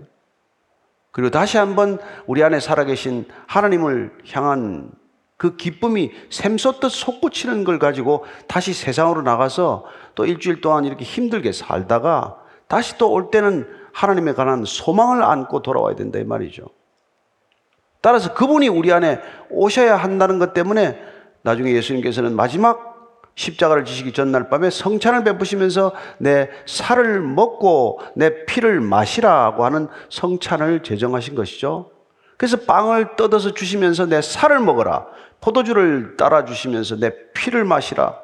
그리고 다시 한번 우리 안에 살아계신 하나님을 향한 그 기쁨이 샘솟듯 솟구치는 걸 가지고 다시 세상으로 나가서 또 일주일 동안 이렇게 힘들게 살다가 다시 또 올 때는 하나님에 관한 소망을 안고 돌아와야 된다 이 말이죠. 따라서 그분이 우리 안에 오셔야 한다는 것 때문에 나중에 예수님께서는 마지막 십자가를 지시기 전날 밤에 성찬을 베푸시면서 내 살을 먹고 내 피를 마시라고 하는 성찬을 제정하신 것이죠. 그래서 빵을 뜯어서 주시면서 내 살을 먹어라. 포도주를 따라 주시면서 내 피를 마시라.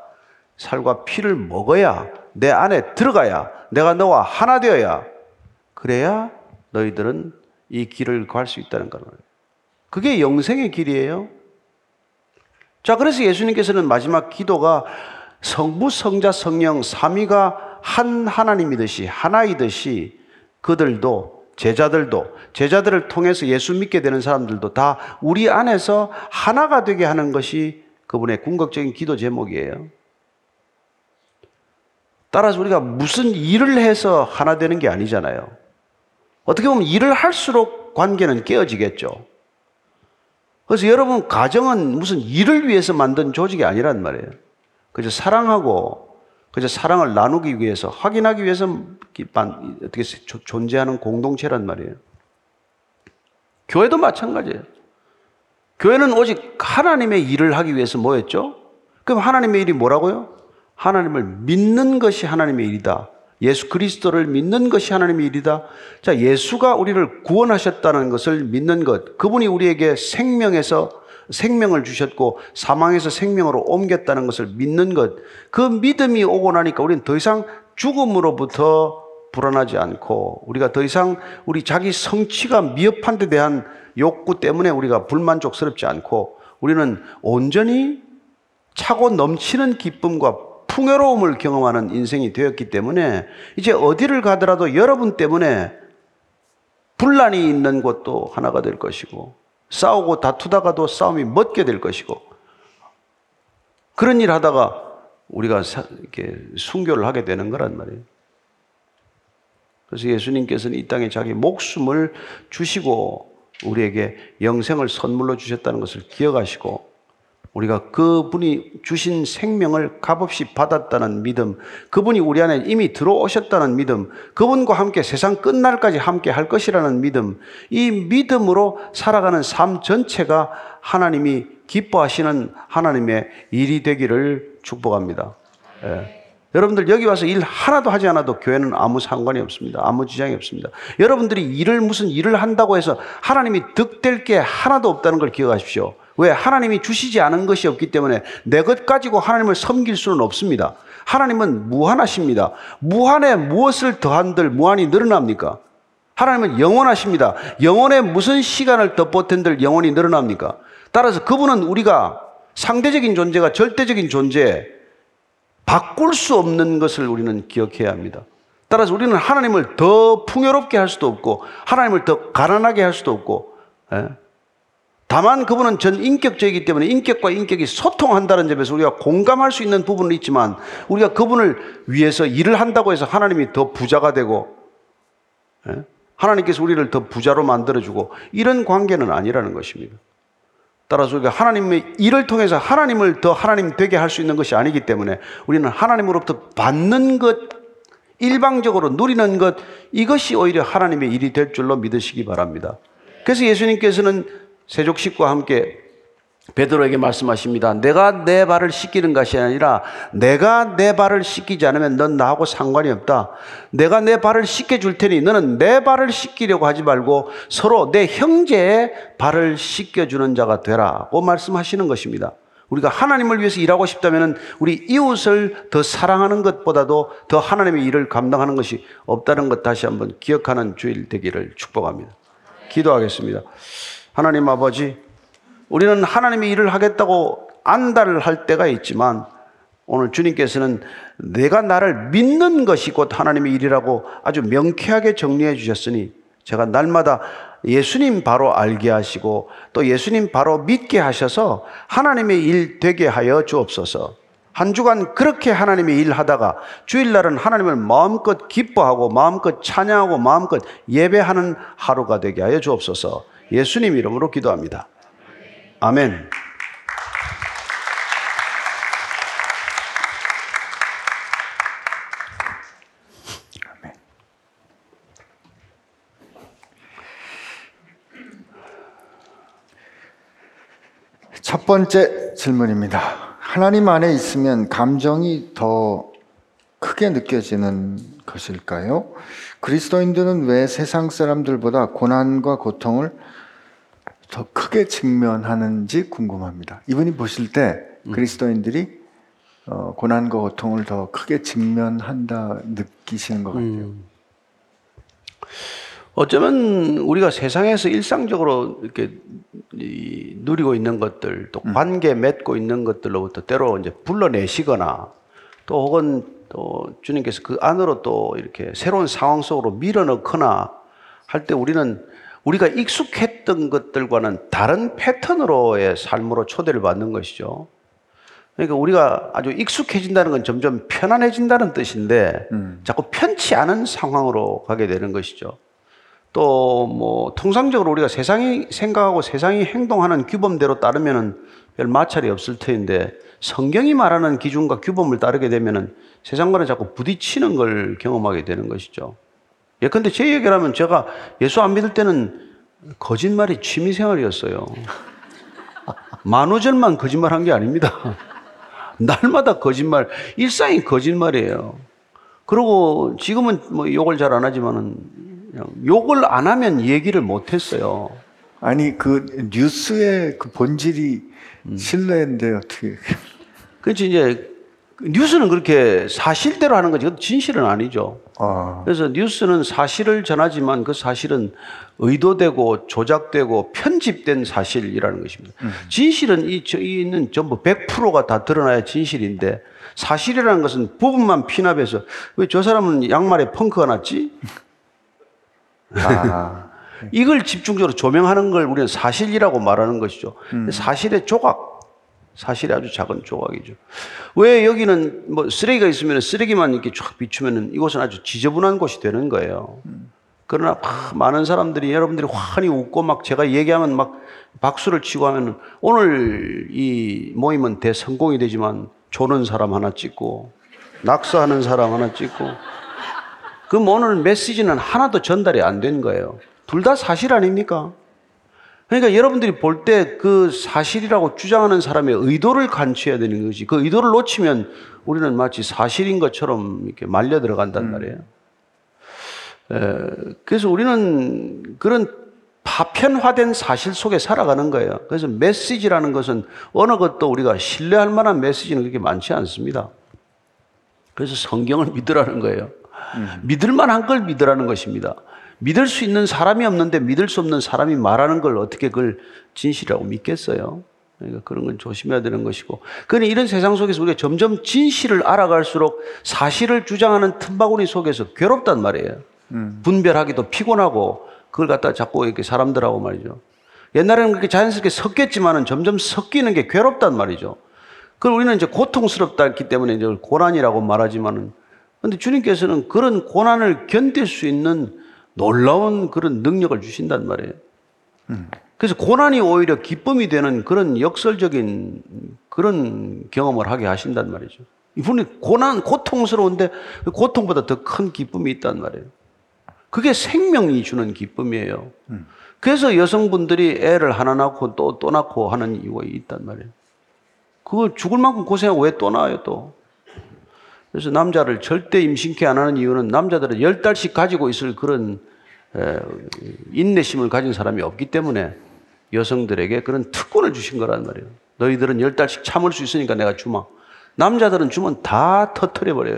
살과 피를 먹어야, 내 안에 들어가야, 내가 너와 하나 되어야, 그래야 너희들은 이 길을 갈 수 있다는 거예요. 그게 영생의 길이에요. 자, 그래서 예수님께서는 마지막 기도가 성부, 성자, 성령 삼위가 한 하나님이듯이 하나이듯이 그들도 제자들을 통해서 예수 믿게 되는 사람들도 다 우리 안에서 하나가 되게 하는 것이 그분의 궁극적인 기도 제목이에요. 따라서 우리가 무슨 일을 해서 하나 되는 게 아니잖아요. 어떻게 보면 일을 할수록 관계는 깨어지겠죠. 그래서 여러분 가정은 무슨 일을 위해서 만든 조직이 아니란 말이에요. 그저 사랑하고 그저 사랑을 나누기 위해서 확인하기 위해서 어떻게 존재하는 공동체란 말이에요. 교회도 마찬가지예요. 교회는 오직 하나님의 일을 하기 위해서 뭐였죠? 그럼 하나님의 일이 뭐라고요? 하나님을 믿는 것이 하나님의 일이다. 예수 그리스도를 믿는 것이 하나님의 일이다. 자, 예수가 우리를 구원하셨다는 것을 믿는 것, 그분이 우리에게 생명에서 생명을 주셨고 사망에서 생명으로 옮겼다는 것을 믿는 것, 그 믿음이 오고 나니까 우리는 더 이상 죽음으로부터 불안하지 않고 우리가 더 이상 우리 자기 성취가 미흡한 데 대한 욕구 때문에 우리가 불만족스럽지 않고 우리는 온전히 차고 넘치는 기쁨과 풍요로움을 경험하는 인생이 되었기 때문에 이제 어디를 가더라도 여러분 때문에 분란이 있는 곳도 하나가 될 것이고 싸우고 다투다가도 싸움이 멎게 될 것이고 그런 일 하다가 우리가 이렇게 순교를 하게 되는 거란 말이에요. 그래서 예수님께서는 이 땅에 자기 목숨을 주시고 우리에게 영생을 선물로 주셨다는 것을 기억하시고 우리가 그분이 주신 생명을 값없이 받았다는 믿음, 그분이 우리 안에 이미 들어오셨다는 믿음, 그분과 함께 세상 끝날까지 함께 할 것이라는 믿음, 이 믿음으로 살아가는 삶 전체가 하나님이 기뻐하시는 하나님의 일이 되기를 축복합니다. 예. 여러분들 여기 와서 일 하나도 하지 않아도 교회는 아무 상관이 없습니다. 아무 지장이 없습니다. 여러분들이 일을 무슨 일을 한다고 해서 하나님이 득될 게 하나도 없다는 걸 기억하십시오. 왜? 하나님이 주시지 않은 것이 없기 때문에 내 것 가지고 하나님을 섬길 수는 없습니다. 하나님은 무한하십니다. 무한에 무엇을 더한들 무한이 늘어납니까? 하나님은 영원하십니다. 영원에 무슨 시간을 덧보탠들 영원이 늘어납니까? 따라서 그분은 우리가 상대적인 존재가 절대적인 존재에 바꿀 수 없는 것을 우리는 기억해야 합니다. 따라서 우리는 하나님을 더 풍요롭게 할 수도 없고 하나님을 더 가난하게 할 수도 없고, 다만 그분은 전인격적이기 때문에 인격과 인격이 소통한다는 점에서 우리가 공감할 수 있는 부분은 있지만, 우리가 그분을 위해서 일을 한다고 해서 하나님이 더 부자가 되고 하나님께서 우리를 더 부자로 만들어주고 이런 관계는 아니라는 것입니다. 따라서 우리가 하나님의 일을 통해서 하나님을 더 하나님 되게 할 수 있는 것이 아니기 때문에 우리는 하나님으로부터 받는 것, 일방적으로 누리는 것, 이것이 오히려 하나님의 일이 될 줄로 믿으시기 바랍니다. 그래서 예수님께서는 세족식과 함께 베드로에게 말씀하십니다. 내가 내 발을 씻기는 것이 아니라 내가 내 발을 씻기지 않으면 넌 나하고 상관이 없다. 내가 내 발을 씻겨줄 테니 너는 내 발을 씻기려고 하지 말고 서로 내 형제의 발을 씻겨주는 자가 되라고 말씀하시는 것입니다. 우리가 하나님을 위해서 일하고 싶다면 우리 이웃을 더 사랑하는 것보다도 더 하나님의 일을 감당하는 것이 없다는 것 다시 한번 기억하는 주일 되기를 축복합니다. 기도하겠습니다. 하나님 아버지, 우리는 하나님의 일을 하겠다고 안달을 할 때가 있지만 오늘 주님께서는 내가 나를 믿는 것이 곧 하나님의 일이라고 아주 명쾌하게 정리해 주셨으니 제가 날마다 예수님 바로 알게 하시고 또 예수님 바로 믿게 하셔서 하나님의 일 되게 하여 주옵소서. 한 주간 그렇게 하나님의 일 하다가 주일날은 하나님을 마음껏 기뻐하고 마음껏 찬양하고 마음껏 예배하는 하루가 되게 하여 주옵소서. 예수님 이름으로 기도합니다. 아멘. 아멘. 첫 번째 질문입니다. 하나님 안에 있으면 감정이 더 크게 느껴지는 것일까요? 그리스도인들은 왜 세상 사람들보다 고난과 고통을 더 크게 직면하는지 궁금합니다. 이분이 보실 때 그리스도인들이 고난과 고통을 더 크게 직면한다 느끼시는 것 같아요. 어쩌면 우리가 세상에서 일상적으로 이렇게 누리고 있는 것들, 또 관계 맺고 있는 것들로부터 때로 이제 불러내시거나 또 혹은 또 주님께서 그 안으로 또 이렇게 새로운 상황 속으로 밀어넣거나 할 때 우리는 우리가 익숙했던 것들과는 다른 패턴으로의 삶으로 초대를 받는 것이죠. 그러니까 우리가 아주 익숙해진다는 건 점점 편안해진다는 뜻인데 자꾸 편치 않은 상황으로 가게 되는 것이죠. 또 뭐 통상적으로 우리가 세상이 생각하고 세상이 행동하는 규범대로 따르면은 별 마찰이 없을 터인데 성경이 말하는 기준과 규범을 따르게 되면은 세상과는 자꾸 부딪히는 걸 경험하게 되는 것이죠. 예컨대 제 얘기라면 제가 예수 안 믿을 때는 거짓말이 취미생활이었어요. 만우절만 거짓말한 게 아닙니다. 날마다 거짓말, 일상이 거짓말이에요. 그리고 지금은 뭐 욕을 잘 안 하지만은 욕을 안 하면 얘기를 못 했어요. 아니 그 뉴스의 그 본질이 신뢰인데 어떻게? 그렇지 이제. 뉴스는 그렇게 사실대로 하는 거지 진실은 아니죠. 그래서 뉴스는 사실을 전하지만 그 사실은 의도되고 조작되고 편집된 사실이라는 것입니다. 진실은 이는 전부 100%가 다 드러나야 진실인데 사실이라는 것은 부분만 피납해서 왜 저 사람은 양말에 펑크가 났지? 이걸 집중적으로 조명하는 걸 우리는 사실이라고 말하는 것이죠. 사실의 조각. 사실이 아주 작은 조각이죠. 왜 여기는 뭐 쓰레기가 있으면 쓰레기만 이렇게 쫙 비추면은 이곳은 아주 지저분한 곳이 되는 거예요. 그러나 많은 사람들이 여러분들이 환히 웃고 막 제가 얘기하면 막 박수를 치고 하면은 오늘 이 모임은 대성공이 되지만 조는 사람 하나 찍고 낙서하는 사람 하나 찍고 그럼 오늘 메시지는 하나도 전달이 안 된 거예요. 둘 다 사실 아닙니까? 그러니까 여러분들이 볼 때 그 사실이라고 주장하는 사람의 의도를 관취해야 되는 것이지, 그 의도를 놓치면 우리는 마치 사실인 것처럼 이렇게 말려 들어간단 말이에요. 그래서 우리는 그런 파편화된 사실 속에 살아가는 거예요. 그래서 메시지라는 것은 어느 것도 우리가 신뢰할 만한 메시지는 그렇게 많지 않습니다. 그래서 성경을 믿으라는 거예요. 믿을 만한 걸 믿으라는 것입니다. 믿을 수 있는 사람이 없는데 믿을 수 없는 사람이 말하는 걸 어떻게 그걸 진실이라고 믿겠어요? 그러니까 그런 건 조심해야 되는 것이고. 그러니 이런 세상 속에서 우리가 점점 진실을 알아갈수록 사실을 주장하는 틈바구니 속에서 괴롭단 말이에요. 분별하기도 피곤하고 그걸 갖다 자꾸 이렇게 사람들하고 말이죠. 옛날에는 그렇게 자연스럽게 섞였지만은 점점 섞이는 게 괴롭단 말이죠. 그걸 우리는 이제 고통스럽다 했기 때문에 이제 고난이라고 말하지만은, 근데 주님께서는 그런 고난을 견딜 수 있는 놀라운 그런 능력을 주신단 말이에요. 그래서 고난이 오히려 기쁨이 되는 그런 역설적인 그런 경험을 하게 하신단 말이죠. 이분이 고난, 고통스러운데 고통보다 더 큰 기쁨이 있단 말이에요. 그게 생명이 주는 기쁨이에요. 그래서 여성분들이 애를 하나 낳고 또 낳고 하는 이유가 있단 말이에요. 그거 죽을 만큼 고생하고 왜 또 낳아요 또. 그래서 남자를 절대 임신케 안 하는 이유는 남자들은 10달씩 가지고 있을 그런 인내심을 가진 사람이 없기 때문에 여성들에게 그런 특권을 주신 거란 말이에요. 너희들은 10달씩 참을 수 있으니까 내가 주마. 남자들은 주면 다 터트려버려요.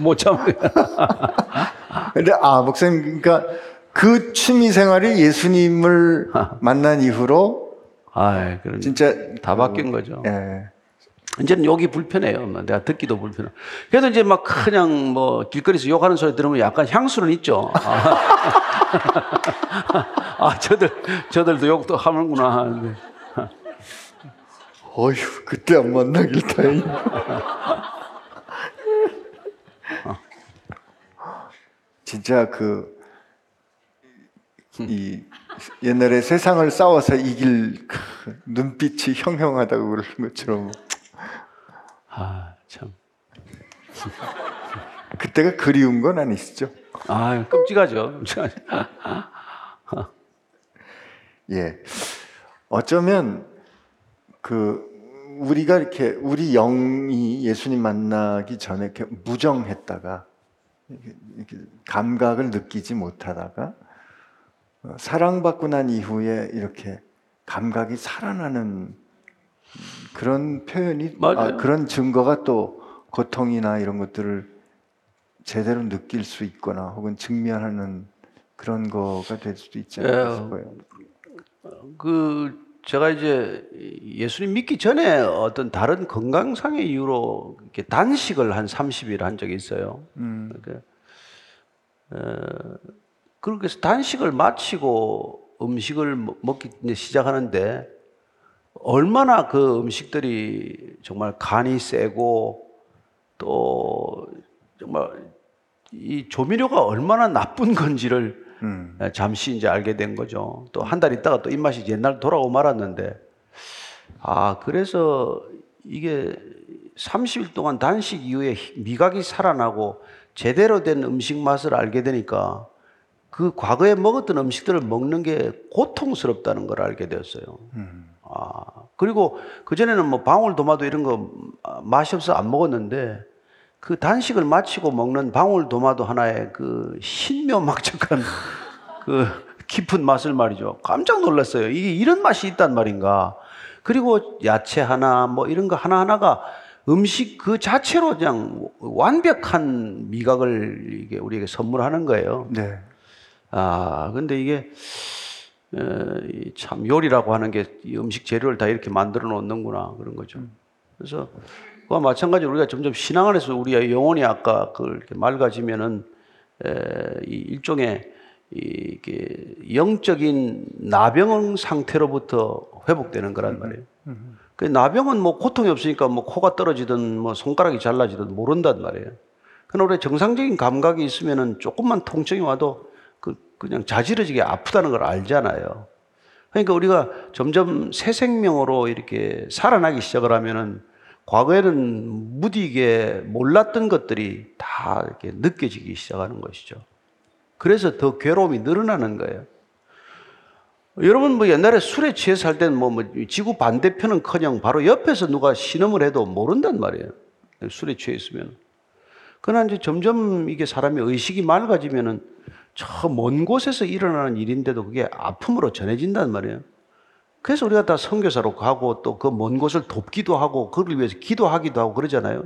못 참아요. 근데 아, 목사님, 그러니까 그 취미 생활이 예수님을 만난 이후로 아, 그럼 진짜 다 바뀐 거죠. 예. 이제는 욕이 불편해요. 내가 듣기도 불편해. 그래도 이제 막 그냥 뭐 길거리에서 욕하는 소리 들으면 약간 향수는 있죠. 아, 저들도 욕도 하는구나. 어휴, 그때 안 만나길 다행이야. 진짜 그 이 옛날에 세상을 싸워서 이길 눈빛이 형형하다고 그러는 것처럼. 아, 참. 그때가 그리운 건 아니시죠? 아, 끔찍하죠. 끔찍하죠. 예. 어쩌면 우리가 이렇게 우리 영이 예수님 만나기 전에 이렇게 무정했다가 이렇게 감각을 느끼지 못하다가 사랑받고 난 이후에 이렇게 감각이 살아나는 그런 표현이, 아, 그런 증거가 또 고통이나 이런 것들을 제대로 느낄 수 있거나 혹은 직면하는 그런 거가 될 수도 있지 않을까 싶어요. 제가 이제 예수님 믿기 전에 어떤 다른 건강상의 이유로 이렇게 단식을 한 30일 한 적이 있어요. 그렇게 해서 단식을 마치고 음식을 먹기 시작하는데 얼마나 그 음식들이 정말 간이 세고 또 정말 이 조미료가 얼마나 나쁜 건지를 잠시 이제 알게 된 거죠. 또 한 달 있다가 또 입맛이 옛날 돌아오고 말았는데, 아, 그래서 이게 30일 동안 단식 이후에 미각이 살아나고 제대로 된 음식 맛을 알게 되니까 그 과거에 먹었던 음식들을 먹는 게 고통스럽다는 걸 알게 되었어요. 아, 그리고 그전에는 뭐 방울도마도 이런 거 맛이 없어 안 먹었는데 그 단식을 마치고 먹는 방울도마도 하나의 그 신묘막적한 그 깊은 맛을 말이죠. 깜짝 놀랐어요. 이게 이런 맛이 있단 말인가. 그리고 야채 하나 뭐 이런 거 하나하나가 음식 그 자체로 그냥 완벽한 미각을 이게 우리에게 선물하는 거예요. 네. 아, 근데 이게 참 요리라고 하는 게 음식 재료를 다 이렇게 만들어 놓는구나 그런 거죠. 그래서 그와 마찬가지로 우리가 점점 신앙 안에서 우리의 영혼이 아까 그걸 이렇게 맑아지면은 이 일종의 이게 영적인 나병 상태로부터 회복되는 거란 말이에요. 그 나병은 뭐 고통이 없으니까 뭐 코가 떨어지든 뭐 손가락이 잘라지든 모른단 말이에요. 그러나 우리 정상적인 감각이 있으면은 조금만 통증이 와도 그냥 자지러지게 아프다는 걸 알잖아요. 그러니까 우리가 점점 새 생명으로 이렇게 살아나기 시작을 하면은 과거에는 무디게 몰랐던 것들이 다 이렇게 느껴지기 시작하는 것이죠. 그래서 더 괴로움이 늘어나는 거예요. 여러분 뭐 옛날에 술에 취해 살 때는 지구 반대편은커녕 바로 옆에서 누가 신음을 해도 모른단 말이에요. 술에 취해 있으면. 그러나 이제 점점 이게 사람의 의식이 맑아지면은 저 먼 곳에서 일어나는 일인데도 그게 아픔으로 전해진단 말이에요. 그래서 우리가 다 선교사로 가고 또 그 먼 곳을 돕기도 하고 그를 위해서 기도하기도 하고 그러잖아요.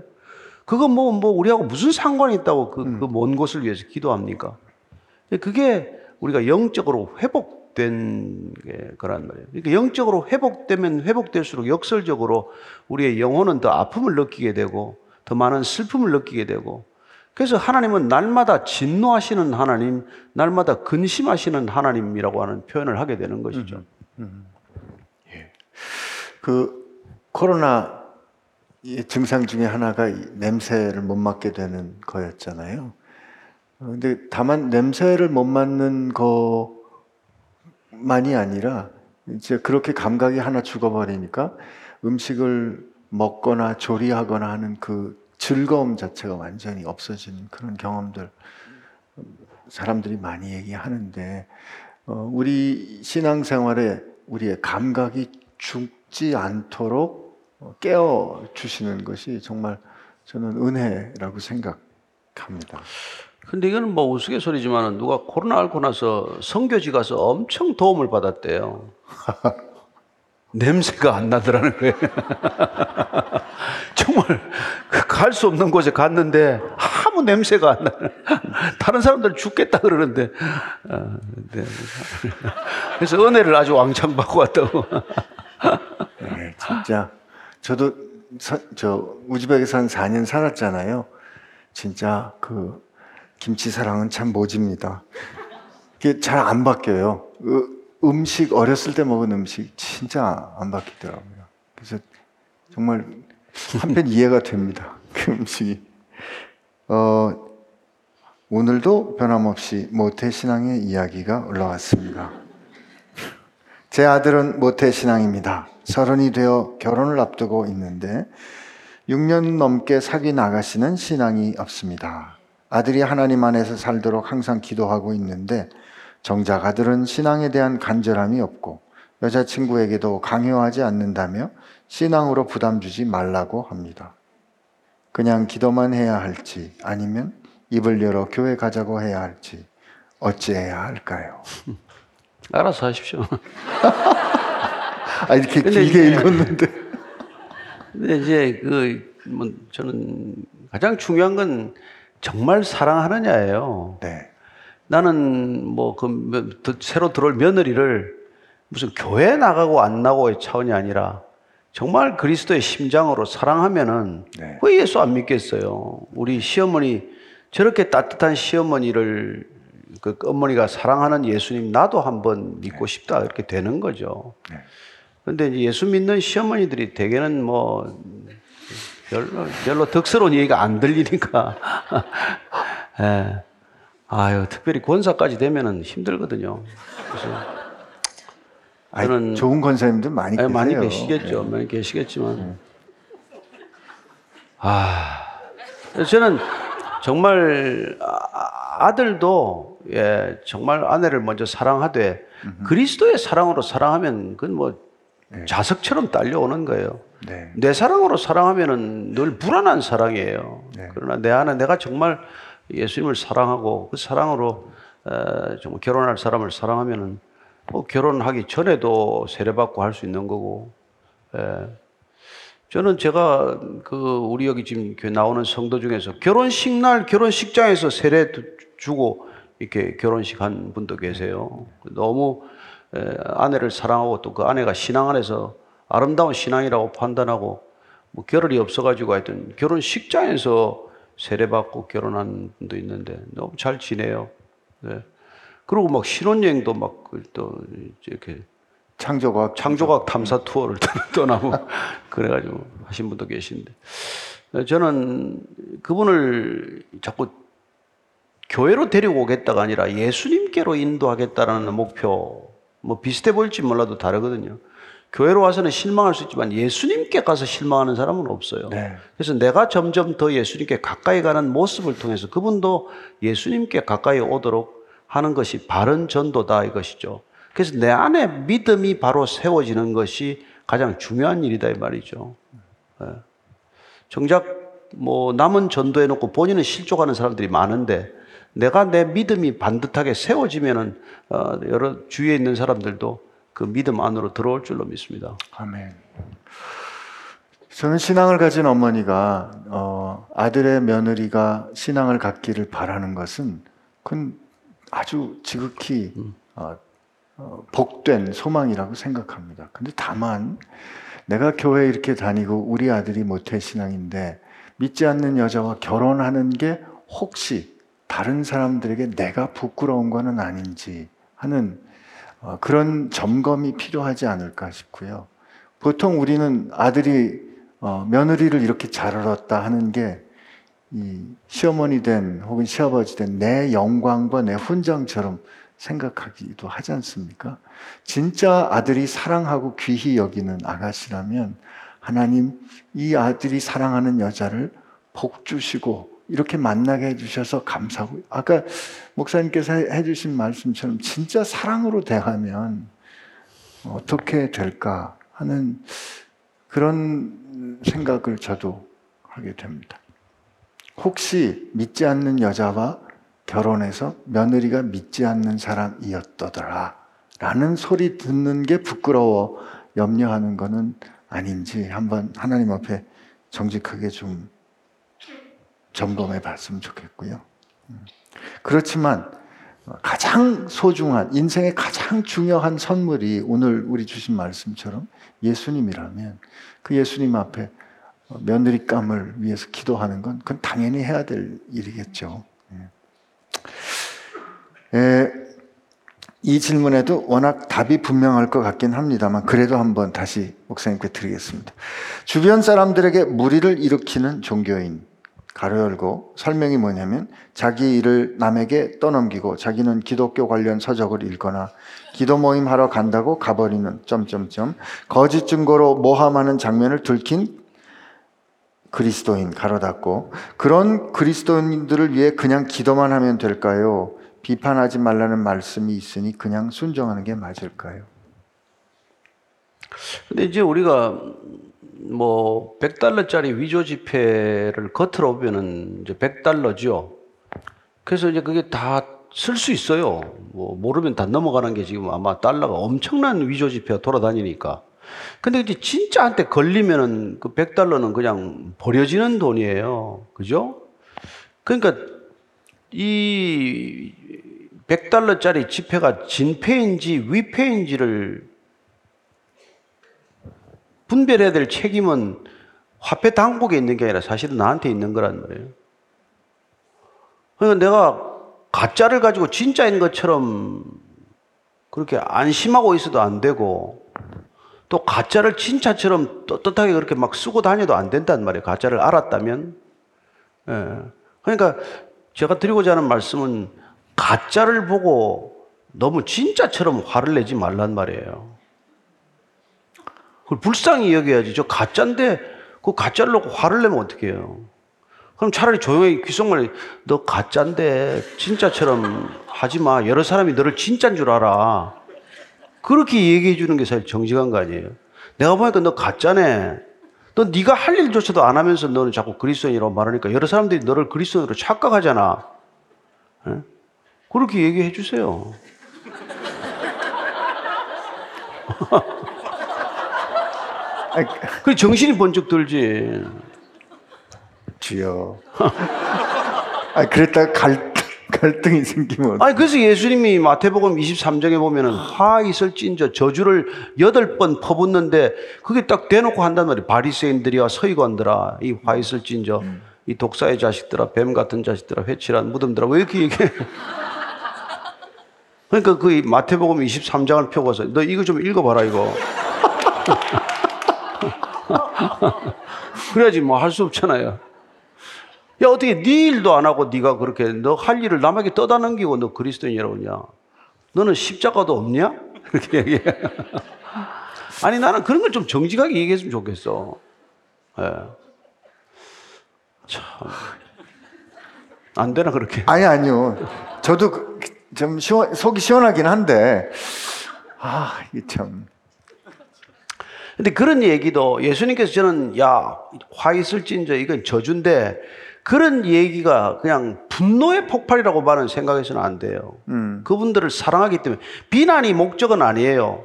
그거 우리하고 무슨 상관이 있다고 그 먼 곳을 위해서 기도합니까? 그게 우리가 영적으로 회복된 게 그런 말이에요. 그러니까 영적으로 회복되면 회복될수록 역설적으로 우리의 영혼은 더 아픔을 느끼게 되고 더 많은 슬픔을 느끼게 되고, 그래서 하나님은 날마다 진노하시는 하나님, 날마다 근심하시는 하나님이라고 하는 표현을 하게 되는 것이죠. 예. 그 코로나 증상 중에 하나가 냄새를 못 맡게 되는 거였잖아요. 근데 다만 냄새를 못 맡는 것만이 아니라 이제 그렇게 감각이 하나 죽어버리니까 음식을 먹거나 조리하거나 하는 그 즐거움 자체가 완전히 없어지는 그런 경험들 사람들이 많이 얘기하는데, 우리 신앙생활에 우리의 감각이 죽지 않도록 깨워주시는 것이 정말 저는 은혜라고 생각합니다. 근데 이건 우스갯소리지만 누가 코로나 앓고 나서 선교지 가서 엄청 도움을 받았대요. 냄새가 안 나더라는 거예요. 정말 갈 수 없는 곳에 갔는데 아무 냄새가 안 나요. 다른 사람들은 죽겠다 그러는데. 그래서 은혜를 아주 왕창 받고 왔다고. 네, 진짜 저도 저 우즈벡에서 한 4년 살았잖아요. 진짜 그 김치 사랑은 참 모집니다. 그게 잘 안 바뀌어요. 음식, 어렸을 때 먹은 음식 진짜 안 바뀌더라고요. 그래서 정말 한편 이해가 됩니다. 그 음식이. 오늘도 변함없이 모태신앙의 이야기가 올라왔습니다. 제 아들은 모태신앙입니다. 30이 되어 결혼을 앞두고 있는데 6년 넘게 사귄 아가씨는 신앙이 없습니다. 아들이 하나님 안에서 살도록 항상 기도하고 있는데 정작 아들은 신앙에 대한 간절함이 없고 여자친구에게도 강요하지 않는다며 신앙으로 부담 주지 말라고 합니다. 그냥 기도만 해야 할지 아니면 입을 열어 교회 가자고 해야 할지 어찌해야 할까요? 알아서 하십시오. 아, 이렇게 길게 읽었는데. 근데 이제 저는 가장 중요한 건 정말 사랑하느냐예요. 네. 나는 새로 들어올 며느리를 무슨 교회 나가고 안 나가고의 차원이 아니라 정말 그리스도의 심장으로 사랑하면은 네. 왜 예수 안 믿겠어요? 우리 시어머니, 저렇게 따뜻한 시어머니를 그 어머니가 사랑하는 예수님 나도 한번 믿고 네. 싶다 이렇게 되는 거죠. 그런데 네. 예수 믿는 시어머니들이 대개는 별로 덕스러운 얘기가 안 들리니까. 네. 아유, 특별히 권사까지 되면은 힘들거든요. 그래서 저는 좋은 권사님들 많이 계세요. 많이 계시겠죠. 네. 많이 계시겠지만. 저는 정말 아들도 정말 아내를 먼저 사랑하되 그리스도의 사랑으로 사랑하면 그건 네. 자석처럼 딸려오는 거예요. 네. 내 사랑으로 사랑하면은 늘 불안한 사랑이에요. 네. 그러나 내 안에 내가 정말 예수님을 사랑하고 그 사랑으로 정말 결혼할 사람을 사랑하면은 결혼하기 전에도 세례받고 할 수 있는 거고. 예. 저는 제가 우리 여기 지금 나오는 성도 중에서 결혼식 날 결혼식장에서 세례 주고 이렇게 결혼식 한 분도 계세요. 너무 아내를 사랑하고 또 그 아내가 신앙 안에서 아름다운 신앙이라고 판단하고 결혈이 없어가지고 하여튼 결혼식장에서 세례받고 결혼한 분도 있는데 너무 잘 지내요. 네. 그리고 신혼여행도 또 이렇게 창조과학 탐사 투어를 떠나고 그래가지고 하신 분도 계신데, 저는 그분을 자꾸 교회로 데리고 오겠다가 아니라 예수님께로 인도하겠다라는 목표, 비슷해 보일지 몰라도 다르거든요. 교회로 와서는 실망할 수 있지만 예수님께 가서 실망하는 사람은 없어요. 네. 그래서 내가 점점 더 예수님께 가까이 가는 모습을 통해서 그분도 예수님께 가까이 오도록 하는 것이 바른 전도다 이것이죠. 그래서 내 안에 믿음이 바로 세워지는 것이 가장 중요한 일이다 이 말이죠. 네. 정작 뭐 남은 전도해놓고 본인은 실족하는 사람들이 많은데 내가 내 믿음이 반듯하게 세워지면은 여러 주위에 있는 사람들도 그 믿음 안으로 들어올 줄로 믿습니다. 아멘. 저는 신앙을 가진 어머니가 아들의 며느리가 신앙을 갖기를 바라는 것은 그건 아주 지극히 복된 소망이라고 생각합니다. 근데 다만 내가 교회에 이렇게 다니고 우리 아들이 모태신앙인데 믿지 않는 여자와 결혼하는 게 혹시 다른 사람들에게 내가 부끄러운 거는 아닌지 하는 그런 점검이 필요하지 않을까 싶고요. 보통 우리는 아들이 며느리를 이렇게 잘 알았다 하는 게 이 시어머니 된 혹은 시아버지 된 내 영광과 내 훈장처럼 생각하기도 하지 않습니까? 진짜 아들이 사랑하고 귀히 여기는 아가씨라면 하나님 이 아들이 사랑하는 여자를 복 주시고 이렇게 만나게 해주셔서 감사하고 아까 목사님께서 해주신 말씀처럼 진짜 사랑으로 대하면 어떻게 될까 하는 그런 생각을 저도 하게 됩니다. 혹시 믿지 않는 여자와 결혼해서 며느리가 믿지 않는 사람이었더라 라는 소리 듣는 게 부끄러워 염려하는 거는 아닌지 한번 하나님 앞에 정직하게 좀 점검해 봤으면 좋겠고요. 그렇지만 가장 소중한 인생의 가장 중요한 선물이 오늘 우리 주신 말씀처럼 예수님이라면 그 예수님 앞에 며느리감을 위해서 기도하는 건 그건 당연히 해야 될 일이겠죠. 이 질문에도 워낙 답이 분명할 것 같긴 합니다만 그래도 한번 다시 목사님께 드리겠습니다. 주변 사람들에게 무리를 일으키는 종교인 가로 열고 설명이 뭐냐면 자기 일을 남에게 떠넘기고 자기는 기독교 관련 서적을 읽거나 기도 모임 하러 간다고 가버리는 점점점 거짓 증거로 모함하는 장면을 들킨 그리스도인 가로 닫고 그런 그리스도인들을 위해 그냥 기도만 하면 될까요? 비판하지 말라는 말씀이 있으니 그냥 순종하는 게 맞을까요? 근데 이제 우리가 뭐 $100짜리 위조 지폐를 겉으로 보면은 이제 $100죠. 그래서 이제 그게 다 쓸 수 있어요. 뭐 모르면 다 넘어가는 게 지금 아마 달러가 엄청난 위조 지폐가 돌아다니니까. 근데 이제 진짜한테 걸리면은 그 $100는 그냥 버려지는 돈이에요. 그죠? 그러니까 이 $100짜리 지폐가 진폐인지 위폐인지를 분별해야 될 책임은 화폐 당국에 있는 게 아니라 사실은 나한테 있는 거란 말이에요. 그러니까 내가 가짜를 가지고 진짜인 것처럼 그렇게 안심하고 있어도 안 되고 또 가짜를 진짜처럼 떳떳하게 그렇게 막 쓰고 다녀도 안 된단 말이에요. 가짜를 알았다면. 예. 그러니까 제가 드리고자 하는 말씀은 가짜를 보고 너무 진짜처럼 화를 내지 말란 말이에요. 그걸 불쌍히 여겨야지. 저 가짜인데 그 가짜를 놓고 화를 내면 어떻게 해요? 그럼 차라리 조용히 귓속말 너 가짜인데 진짜처럼 하지 마. 여러 사람이 너를 진짜인 줄 알아. 그렇게 얘기해 주는 게 사실 정직한 거 아니에요? 내가 보니까 너 가짜네. 너 네가 할 일조차도 안 하면서 너는 자꾸 그리스도인이라고 말하니까 여러 사람들이 너를 그리스도인으로 착각하잖아. 네? 그렇게 얘기해 주세요. 그래 정신이 번쩍 들지. 주여. 아 그랬다가 갈등이 생기면. 아니 그래서 예수님이 마태복음 23장에 보면은 화 있을진저 저주를 8번 퍼붓는데 그게 딱 대놓고 한단 말이에요. 바리새인들이와 서기관들아 이 화 있을진저 이 독사의 자식들아 뱀 같은 자식들아 회칠한 무덤들아 왜 이렇게 얘기해? 그러니까 그 마태복음 23장을 펴고서 너 이거 좀 읽어봐라 이거. 그래야지 뭐 할 수 없잖아요. 야 어떻게 네 일도 안 하고 네가 그렇게 너 할 일을 남에게 떠다 넘기고 너 그리스도인이라고 그러냐? 너는 십자가도 없냐? 이렇게 얘기해. 아니 나는 그런 걸 좀 정직하게 얘기했으면 좋겠어. 네. 참 안 되나 그렇게? 아니 아니요. 저도 좀 속이 시원하긴 한데 아 이게 참. 근데 그런 얘기도 예수님께서 저는 야 화 있을진저 이건 저주인데 그런 얘기가 그냥 분노의 폭발이라고 말은 생각해서는 안 돼요. 그분들을 사랑하기 때문에 비난이 목적은 아니에요.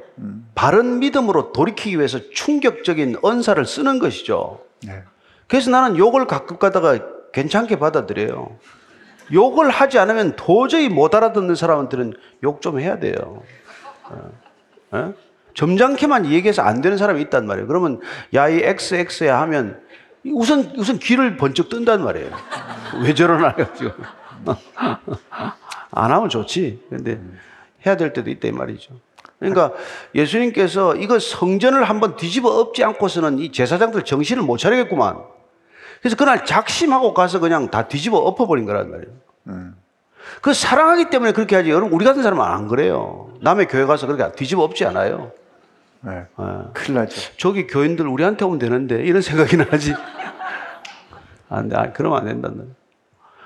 바른 믿음으로 돌이키기 위해서 충격적인 언사를 쓰는 것이죠. 네. 그래서 나는 욕을 가끔 가다가 괜찮게 받아들여요. 욕을 하지 않으면 도저히 못 알아듣는 사람들은 욕 좀 해야 돼요. 에? 에? 점잖게만 얘기해서 안 되는 사람이 있단 말이에요. 그러면 야 이 XX야 하면 우선 귀를 번쩍 뜬단 말이에요. 왜 저러나 해가지고 안 하면 좋지. 근데 해야 될 때도 있다 이 말이죠. 그러니까 예수님께서 이거 성전을 한번 뒤집어 엎지 않고서는 이 제사장들 정신을 못 차리겠구만. 그래서 그날 작심하고 가서 그냥 다 뒤집어 엎어버린 거란 말이에요. 그 사랑하기 때문에 그렇게 하지. 여러분 우리 같은 사람은 안 그래요. 남의 교회 가서 그렇게 뒤집어 엎지 않아요. 네, 큰일 나죠. 저기 교인들 우리한테 오면 되는데 이런 생각이 나지. 안 돼, 그러면 안 된다는.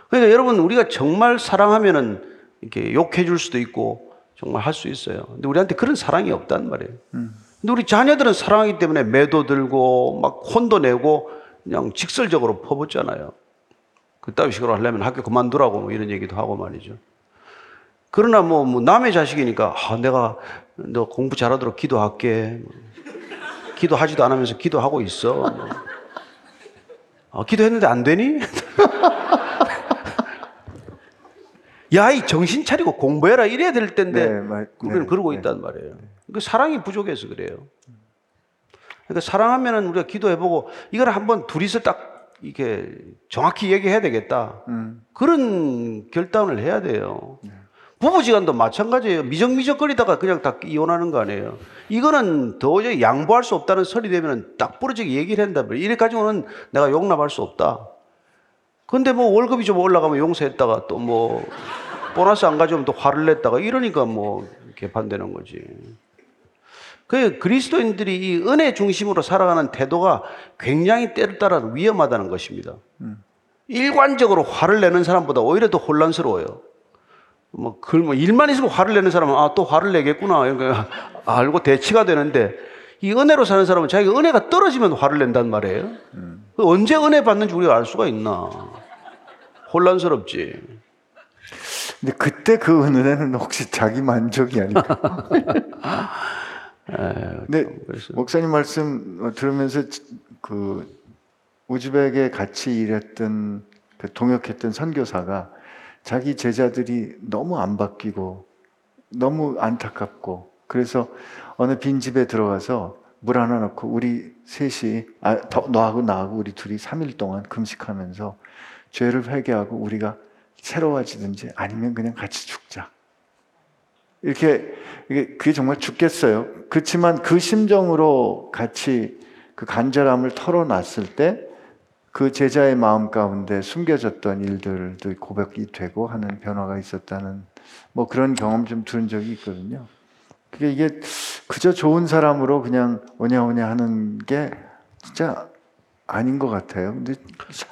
그러니까 여러분 우리가 정말 사랑하면은 이렇게 욕해 줄 수도 있고 정말 할 수 있어요. 근데 우리한테 그런 사랑이 없단 말이에요. 근데 우리 자녀들은 사랑하기 때문에 매도 들고 막 혼도 내고 그냥 직설적으로 퍼붓잖아요. 그따위 식으로 하려면 학교 그만두라고 뭐 이런 얘기도 하고 말이죠. 그러나 뭐 남의 자식이니까 아, 내가 너 공부 잘하도록 기도할게. 기도하지도 않으면서 기도하고 있어. 아, 기도했는데 안 되니? 야, 이 정신 차리고 공부해라 이래야 될 텐데 네, 우리는 네, 그러고 네. 있단 말이에요. 그러니까 사랑이 부족해서 그래요. 그러니까 사랑하면 우리가 기도해보고 이걸 한번 둘이서 딱 이게 정확히 얘기해야 되겠다. 그런 결단을 해야 돼요. 네. 부부지간도 마찬가지예요. 미적미적거리다가 그냥 다 이혼하는 거 아니에요. 이거는 도저히 양보할 수 없다는 설이 되면 딱 부러지게 얘기를 한다면 이래 가지고는 내가 용납할 수 없다. 근데 뭐 월급이 좀 올라가면 용서했다가 또 뭐 보너스 안 가져오면 또 화를 냈다가 이러니까 뭐 개판되는 거지. 그 그리스도인들이 이 은혜 중심으로 살아가는 태도가 굉장히 때를 따라 위험하다는 것입니다. 일관적으로 화를 내는 사람보다 오히려 더 혼란스러워요. 뭐 일만 있으면 화를 내는 사람은 아, 또 화를 내겠구나. 그러니까 알고 대치가 되는데 이 은혜로 사는 사람은 자기 은혜가 떨어지면 화를 낸단 말이에요. 언제 은혜 받는지 우리가 알 수가 있나. 혼란스럽지. 근데 그때 그 은혜는 혹시 자기 만족이 아닐까. 근데 목사님 말씀 들으면서 그 우즈벡에 같이 일했던 동역했던 선교사가 자기 제자들이 너무 안 바뀌고 너무 안타깝고 그래서 어느 빈집에 들어가서 물 하나 넣고 우리 셋이 너하고 나하고 우리 둘이 3일 동안 금식하면서 죄를 회개하고 우리가 새로워지든지 아니면 그냥 같이 죽자. 이렇게 그게 정말 죽겠어요. 그렇지만 그 심정으로 같이 그 간절함을 털어놨을 때 그 제자의 마음 가운데 숨겨졌던 일들도 고백이 되고 하는 변화가 있었다는 뭐 그런 경험 좀 들은 적이 있거든요. 그게 이게 그저 좋은 사람으로 그냥 오냐오냐 하는 게 진짜 아닌 것 같아요. 근데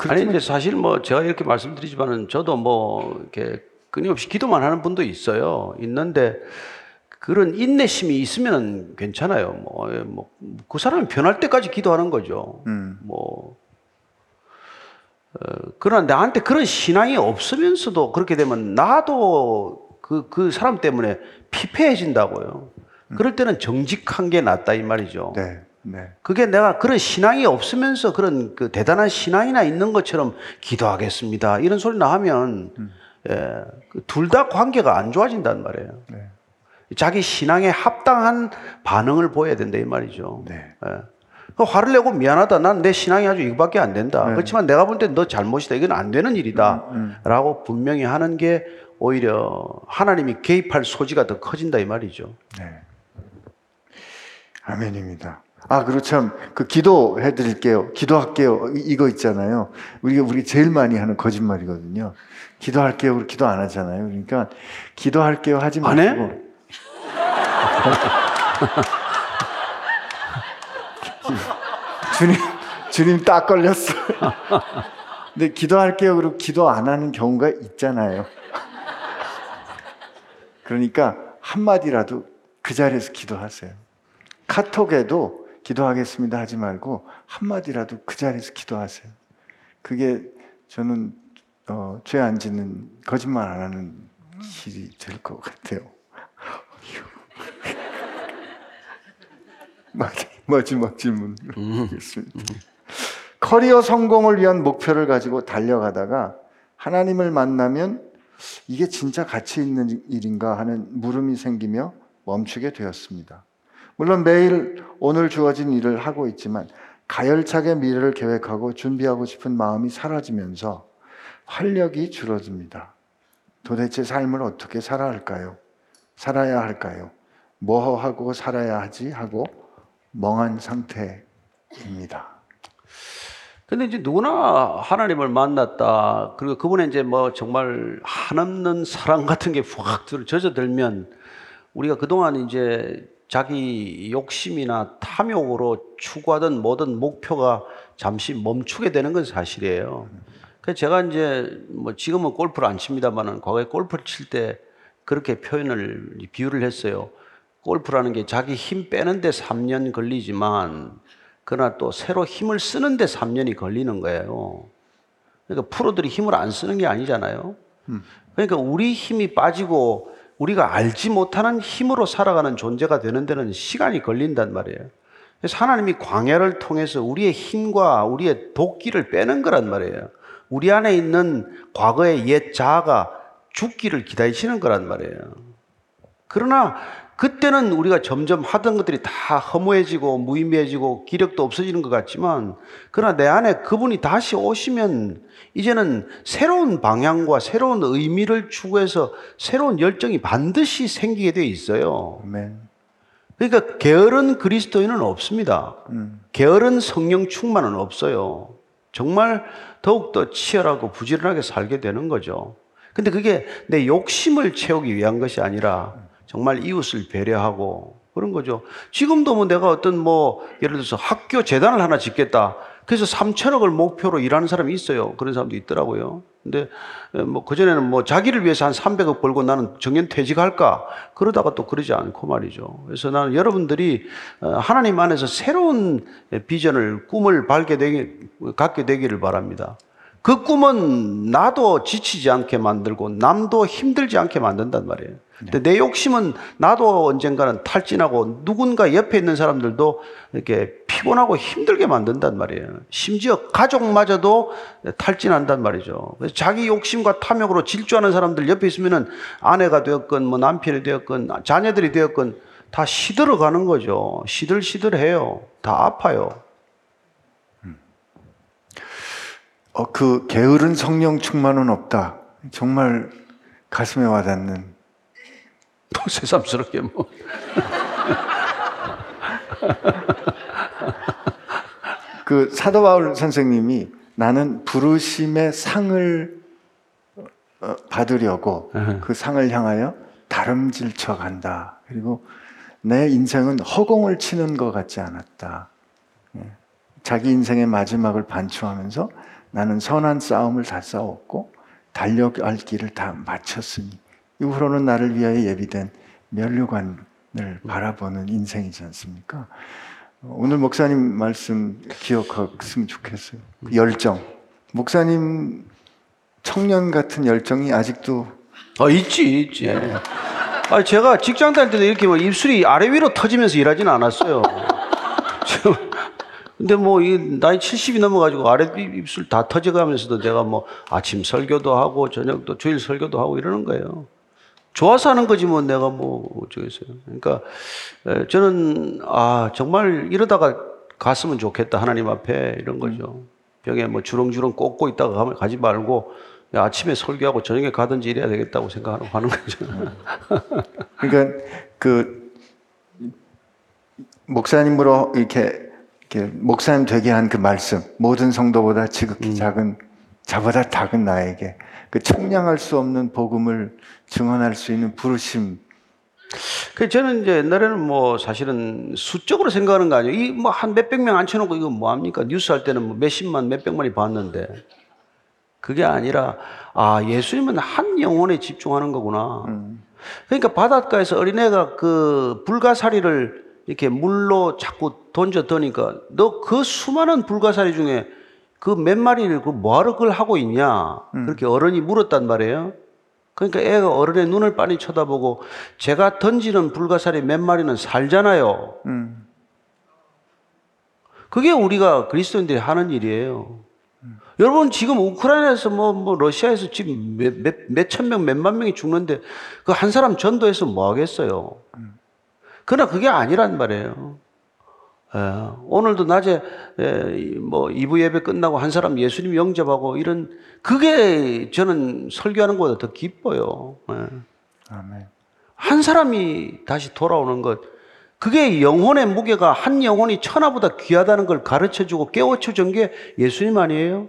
아니 근데 사실 뭐 제가 이렇게 말씀드리지만은 저도 뭐 이렇게 끊임없이 기도만 하는 분도 있어요. 있는데 그런 인내심이 있으면 괜찮아요. 뭐 그 사람이 변할 때까지 기도하는 거죠. 뭐 그러나 나한테 그런 신앙이 없으면서도 그렇게 되면 나도 그 사람 때문에 피폐해진다고요. 그럴 때는 정직한 게 낫다 이 말이죠. 네, 네. 그게 내가 그런 신앙이 없으면서 그런 그 대단한 신앙이나 있는 것처럼 기도하겠습니다 이런 소리나 하면 예, 둘 다 관계가 안 좋아진단 말이에요. 네. 자기 신앙에 합당한 반응을 보여야 된다 이 말이죠. 네. 예. 화를 내고 미안하다. 난 내 신앙이 아주 이거밖에 안 된다. 네. 그렇지만 내가 볼 때 너 잘못이다. 이건 안 되는 일이다. 라고 분명히 하는 게 오히려 하나님이 개입할 소지가 더 커진다 이 말이죠. 네. 아멘입니다. 아, 그리고 참, 그 기도해 드릴게요. 기도할게요. 이거 있잖아요. 우리 제일 많이 하는 거짓말이거든요. 기도할게요. 우리 기도 안 하잖아요. 그러니까 기도할게요 하지 말고. 안 해? 주님 딱 걸렸어. 근데 기도할게요. 그리고 기도 안 하는 경우가 있잖아요. 그러니까 한마디라도 그 자리에서 기도하세요. 카톡에도 기도하겠습니다 하지 말고 한마디라도 그 자리에서 기도하세요. 그게 저는 죄 안 짓는, 거짓말 안 하는 길이 될 것 같아요. 마지막 질문하겠습니다. 커리어 성공을 위한 목표를 가지고 달려가다가 하나님을 만나면 이게 진짜 가치 있는 일인가 하는 물음이 생기며 멈추게 되었습니다. 물론 매일 오늘 주어진 일을 하고 있지만 가열차게 미래를 계획하고 준비하고 싶은 마음이 사라지면서 활력이 줄어듭니다. 도대체 삶을 어떻게 살아야 할까요? 뭐 하고 살아야 하지? 하고 멍한 상태입니다. 근데 이제 누구나 하나님을 만났다. 그리고 그분의 이제 뭐 정말 한없는 사랑 같은 게 확 젖어들면 우리가 그동안 이제 자기 욕심이나 탐욕으로 추구하던 모든 목표가 잠시 멈추게 되는 건 사실이에요. 그래서 제가 이제 뭐 지금은 골프를 안 칩니다만은 과거에 골프를 칠 때 그렇게 비유를 했어요. 골프라는 게 자기 힘 빼는데 3년 걸리지만 그러나 또 새로 힘을 쓰는데 3년이 걸리는 거예요. 그러니까 프로들이 힘을 안 쓰는 게 아니잖아요. 그러니까 우리 힘이 빠지고 우리가 알지 못하는 힘으로 살아가는 존재가 되는 데는 시간이 걸린단 말이에요. 그래서 하나님이 광야를 통해서 우리의 힘과 우리의 도끼를 빼는 거란 말이에요. 우리 안에 있는 과거의 옛 자아가 죽기를 기다리시는 거란 말이에요. 그러나 그때는 우리가 점점 하던 것들이 다 허무해지고 무의미해지고 기력도 없어지는 것 같지만 그러나 내 안에 그분이 다시 오시면 이제는 새로운 방향과 새로운 의미를 추구해서 새로운 열정이 반드시 생기게 돼 있어요. 그러니까 게으른 그리스도인은 없습니다. 게으른 성령 충만은 없어요. 정말 더욱더 치열하고 부지런하게 살게 되는 거죠. 근데 그게 내 욕심을 채우기 위한 것이 아니라 정말 이웃을 배려하고 그런 거죠. 지금도 뭐 내가 어떤 뭐 예를 들어서 학교 재단을 하나 짓겠다. 그래서 3,000억을 목표로 일하는 사람이 있어요. 그런 사람도 있더라고요. 근데 뭐 그전에는 뭐 자기를 위해서 한 300억 벌고 나는 정년 퇴직할까? 그러다가 또 그러지 않고 말이죠. 그래서 나는 여러분들이 하나님 안에서 새로운 비전을, 꿈을 갖게 되기를 바랍니다. 그 꿈은 나도 지치지 않게 만들고 남도 힘들지 않게 만든단 말이에요. 근데 내 욕심은 나도 언젠가는 탈진하고 누군가 옆에 있는 사람들도 이렇게 피곤하고 힘들게 만든단 말이에요. 심지어 가족마저도 탈진한단 말이죠. 그래서 자기 욕심과 탐욕으로 질주하는 사람들 옆에 있으면은 아내가 되었건 뭐 남편이 되었건 자녀들이 되었건 다 시들어가는 거죠. 시들시들해요. 다 아파요. 그 게으른 성령 충만은 없다. 정말 가슴에 와닿는. 또 새삼스럽게 뭐. 그 사도 바울 선생님이 나는 부르심의 상을 받으려고 그 상을 향하여 다름질쳐 간다. 그리고 내 인생은 허공을 치는 것 같지 않았다. 자기 인생의 마지막을 반추하면서 나는 선한 싸움을 다 싸웠고 달려갈 길을 다 마쳤으니 이후로는 나를 위하여 예비된 면류관을 바라보는 인생이지 않습니까? 오늘 목사님 말씀 기억했으면 좋겠어요. 그 열정. 목사님 청년 같은 열정이 아직도 있지. 아, 제가 직장 다닐 때도 이렇게 뭐 입술이 아래 위로 터지면서 일하지는 않았어요. 근데 뭐, 나이 70이 넘어가지고 아래 입술 다 터져가면서도 내가 뭐 아침 설교도 하고 저녁도 주일 설교도 하고 이러는 거예요. 좋아서 하는 거지 뭐 내가 뭐 어쩌겠어요. 그러니까 저는 정말 이러다가 갔으면 좋겠다. 하나님 앞에 이런 거죠. 병에 뭐 주렁주렁 꽂고 있다가 가지 말고 아침에 설교하고 저녁에 가든지 이래야 되겠다고 생각하고 하는 거죠. 그러니까 그 목사님으로 이렇게 목사님 되게 한 그 말씀, 모든 성도보다 지극히 작은 자보다 작은 나에게 그 청량할 수 없는 복음을 증언할 수 있는 부르심 저는 이제 옛날에는 뭐 사실은 수적으로 생각하는 거 아니에요. 이 뭐 한 몇백 명 앉혀놓고 이거 뭐 합니까? 뉴스 할 때는 뭐 몇십만, 몇백만이 봤는데. 그게 아니라, 아, 예수님은 한 영혼에 집중하는 거구나. 그러니까 바닷가에서 어린애가 그 불가사리를 이렇게 물로 자꾸 던졌더니까 너 그 수많은 불가사리 중에 그 몇 마리를 그 뭐하러 그걸 하고 있냐. 그렇게 어른이 물었단 말이에요. 그러니까 애가 어른의 눈을 빤히 쳐다보고 제가 던지는 불가사리 몇 마리는 살잖아요. 그게 우리가 그리스도인들이 하는 일이에요. 여러분 지금 우크라이나에서 뭐 러시아에서 지금 몇천 명, 몇만 명이 죽는데 그 한 사람 전도해서 뭐 하겠어요. 그러나 그게 아니란 말이에요. 예, 오늘도 낮에 뭐 2부 예배 끝나고 한 사람 예수님 영접하고 이런 그게 저는 설교하는 것보다 더 기뻐요. 예. 아멘. 한 사람이 다시 돌아오는 것, 그게 영혼의 무게가 한 영혼이 천하보다 귀하다는 걸 가르쳐주고 깨워쳐준 게 예수님 아니에요?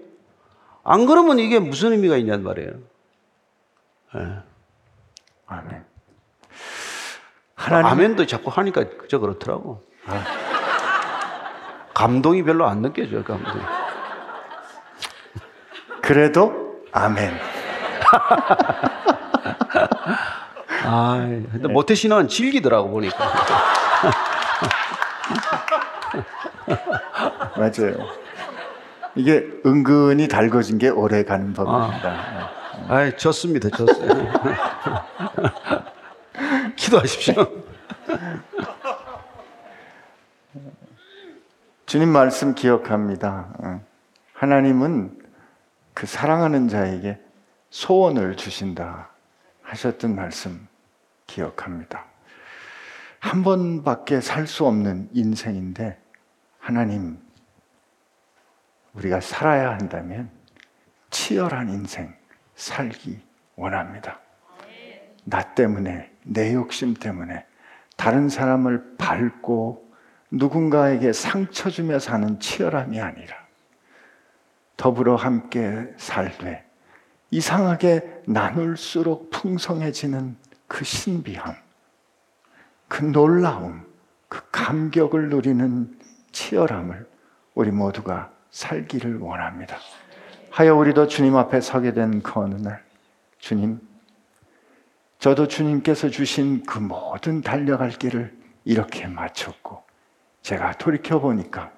안 그러면 이게 무슨 의미가 있냔 말이에요. 예. 아멘. 하나님... 아멘도 자꾸 하니까 그저 그렇더라고. 아. 감동이 별로 안 느껴져요, 감동. 그래도 아멘. 아, 근데 모태신앙은 질기더라고 보니까. 맞아요. 이게 은근히 달궈진 게 오래 가는 법입니다. 아, 좋습니다, 좋습니다. 기도하십시오. 주님 말씀 기억합니다. 하나님은 그 사랑하는 자에게 소원을 주신다 하셨던 말씀 기억합니다. 한 번밖에 살 수 없는 인생인데 하나님, 우리가 살아야 한다면 치열한 인생 살기 원합니다. 나 때문에, 내 욕심 때문에 다른 사람을 밟고 누군가에게 상처 주며 사는 치열함이 아니라 더불어 함께 살되 이상하게 나눌수록 풍성해지는 그 신비함, 그 놀라움, 그 감격을 누리는 치열함을 우리 모두가 살기를 원합니다. 하여 우리도 주님 앞에 서게 된 그 어느 날, 주님, 저도 주님께서 주신 그 모든 달려갈 길을 이렇게 마쳤고 제가 돌이켜보니까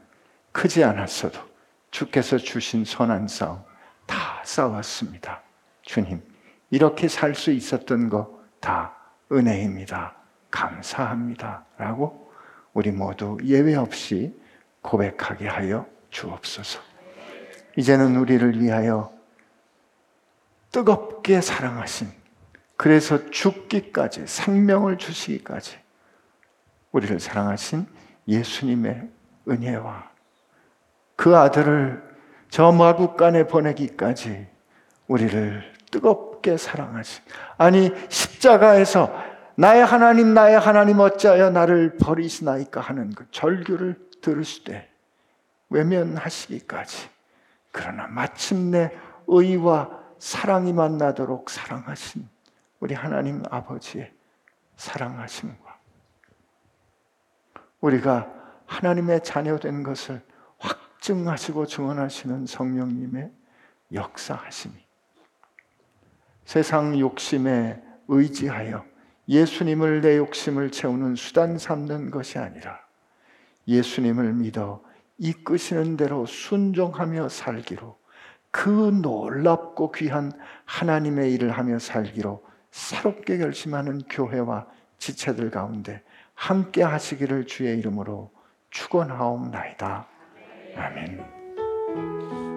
크지 않았어도 주께서 주신 선한 싸움 다 싸웠습니다. 주님, 이렇게 살 수 있었던 거 다 은혜입니다. 감사합니다. 라고 우리 모두 예외 없이 고백하게 하여 주옵소서. 이제는 우리를 위하여 뜨겁게 사랑하신, 그래서 죽기까지 생명을 주시기까지 우리를 사랑하신 예수님의 은혜와 그 아들을 저 마구간에 보내기까지 우리를 뜨겁게 사랑하신, 아니 십자가에서 나의 하나님, 나의 하나님 어찌하여 나를 버리시나이까 하는 그 절규를 들으시되 외면하시기까지, 그러나 마침내 의와 사랑이 만나도록 사랑하신 우리 하나님 아버지의 사랑하심과 우리가 하나님의 자녀된 것을 확증하시고 증언하시는 성령님의 역사하심이 세상 욕심에 의지하여 예수님을 내 욕심을 채우는 수단 삼는 것이 아니라 예수님을 믿어 이끄시는 대로 순종하며 살기로, 그 놀랍고 귀한 하나님의 일을 하며 살기로 새롭게 결심하는 교회와 지체들 가운데 함께 하시기를 주의 이름으로 축원하옵나이다. 아멘.